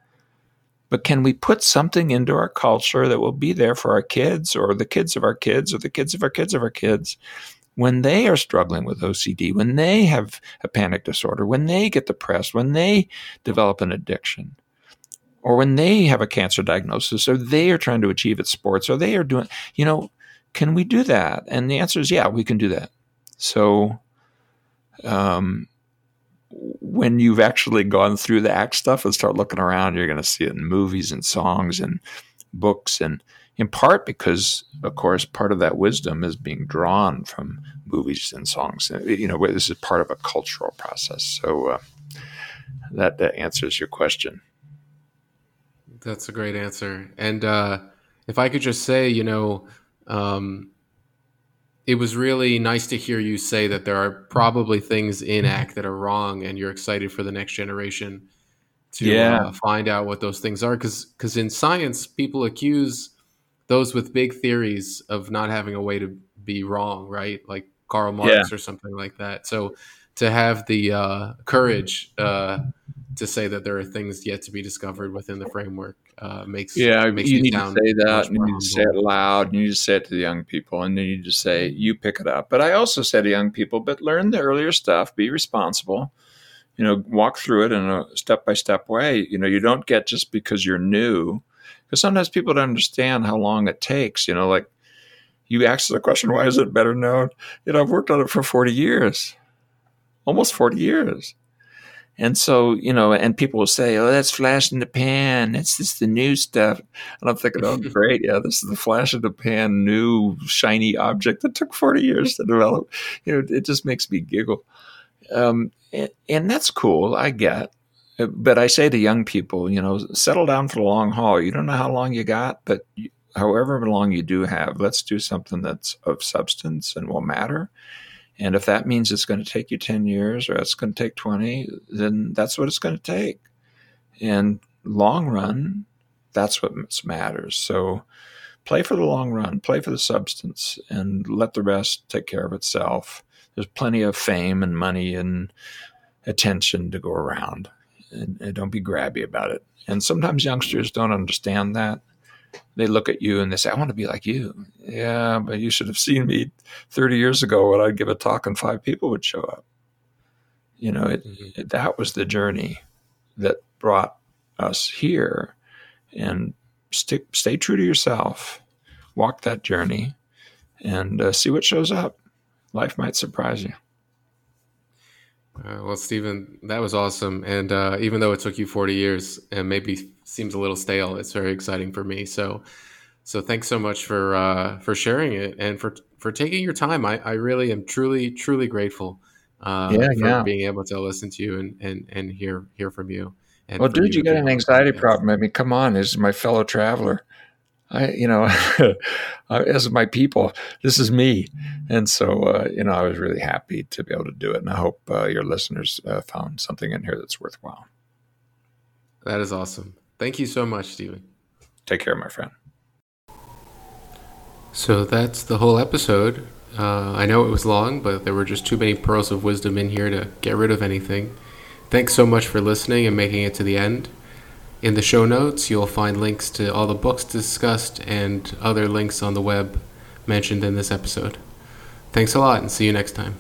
But can we put something into our culture that will be there for our kids or the kids of our kids or the kids of our kids of our kids? When they are struggling with O C D, when they have a panic disorder, when they get depressed, when they develop an addiction, or when they have a cancer diagnosis, or they are trying to achieve at sports, or they are doing, you know, can we do that? And the answer is, yeah, we can do that. So um, when you've actually gone through the ACT stuff and start looking around, you're going to see it in movies and songs and books, and in part because, of course, part of that wisdom is being drawn from movies and songs. You know, this is part of a cultural process. So uh, that, that answers your question. That's a great answer. And uh, if I could just say, you know, um, it was really nice to hear you say that there are probably things in ACT that are wrong, and you're excited for the next generation to yeah. uh, find out what those things are. 'Cause, 'cause in science, people accuse those with big theories of not having a way to be wrong, right? Like Karl Marx yeah. or something like that. So to have the uh, courage uh, to say that there are things yet to be discovered within the framework uh, makes yeah. Makes you need to say that. You need to say it loud. You need to say it to the young people, and then you just say you pick it up. But I also say to young people, but learn the earlier stuff. Be responsible. You know, walk through it in a step by step way. You know, you don't get just because you're new. Because sometimes people don't understand how long it takes. You know, like you ask the question, why is it better known? You know, I've worked on it for forty years. Almost forty years. And so, you know, and people will say, oh, that's flash in the pan. That's just the new stuff. And I'm thinking, oh, great. Yeah, this is the flash in the pan, new shiny object that took forty years to develop. You know, it just makes me giggle. Um, and, and that's cool. I get. But I say to young people, you know, settle down for the long haul. You don't know how long you got, but you, however long you do have, let's do something that's of substance and will matter. And if that means it's going to take you ten years or it's going to take twenty, then that's what it's going to take. And long run, that's what matters. So play for the long run, play for the substance, and let the rest take care of itself. There's plenty of fame and money and attention to go around. And, and don't be grabby about it. And sometimes youngsters don't understand that. They look at you and they say, I want to be like you. Yeah, but you should have seen me thirty years ago when I'd give a talk and five people would show up. You know, it, it, that was the journey that brought us here. And stick, stay true to yourself. Walk that journey and uh, see what shows up. Life might surprise you. Uh, well, Steven, that was awesome. And uh, even though it took you forty years and maybe seems a little stale, it's very exciting for me. So so thanks so much for uh, for sharing it and for for taking your time. I, I really am truly, truly grateful uh, yeah, for yeah. being able to listen to you and, and, and hear hear from you. And well, dude, you, you got an anxiety problem. I mean, come on, this is my fellow traveler. I, you know, as my people, this is me. And so, uh, you know, I was really happy to be able to do it. And I hope uh, your listeners uh, found something in here that's worthwhile. That is awesome. Thank you so much, Steven. Take care, my friend. So that's the whole episode. Uh, I know it was long, but there were just too many pearls of wisdom in here to get rid of anything. Thanks so much for listening and making it to the end. In the show notes, you'll find links to all the books discussed and other links on the web mentioned in this episode. Thanks a lot and see you next time.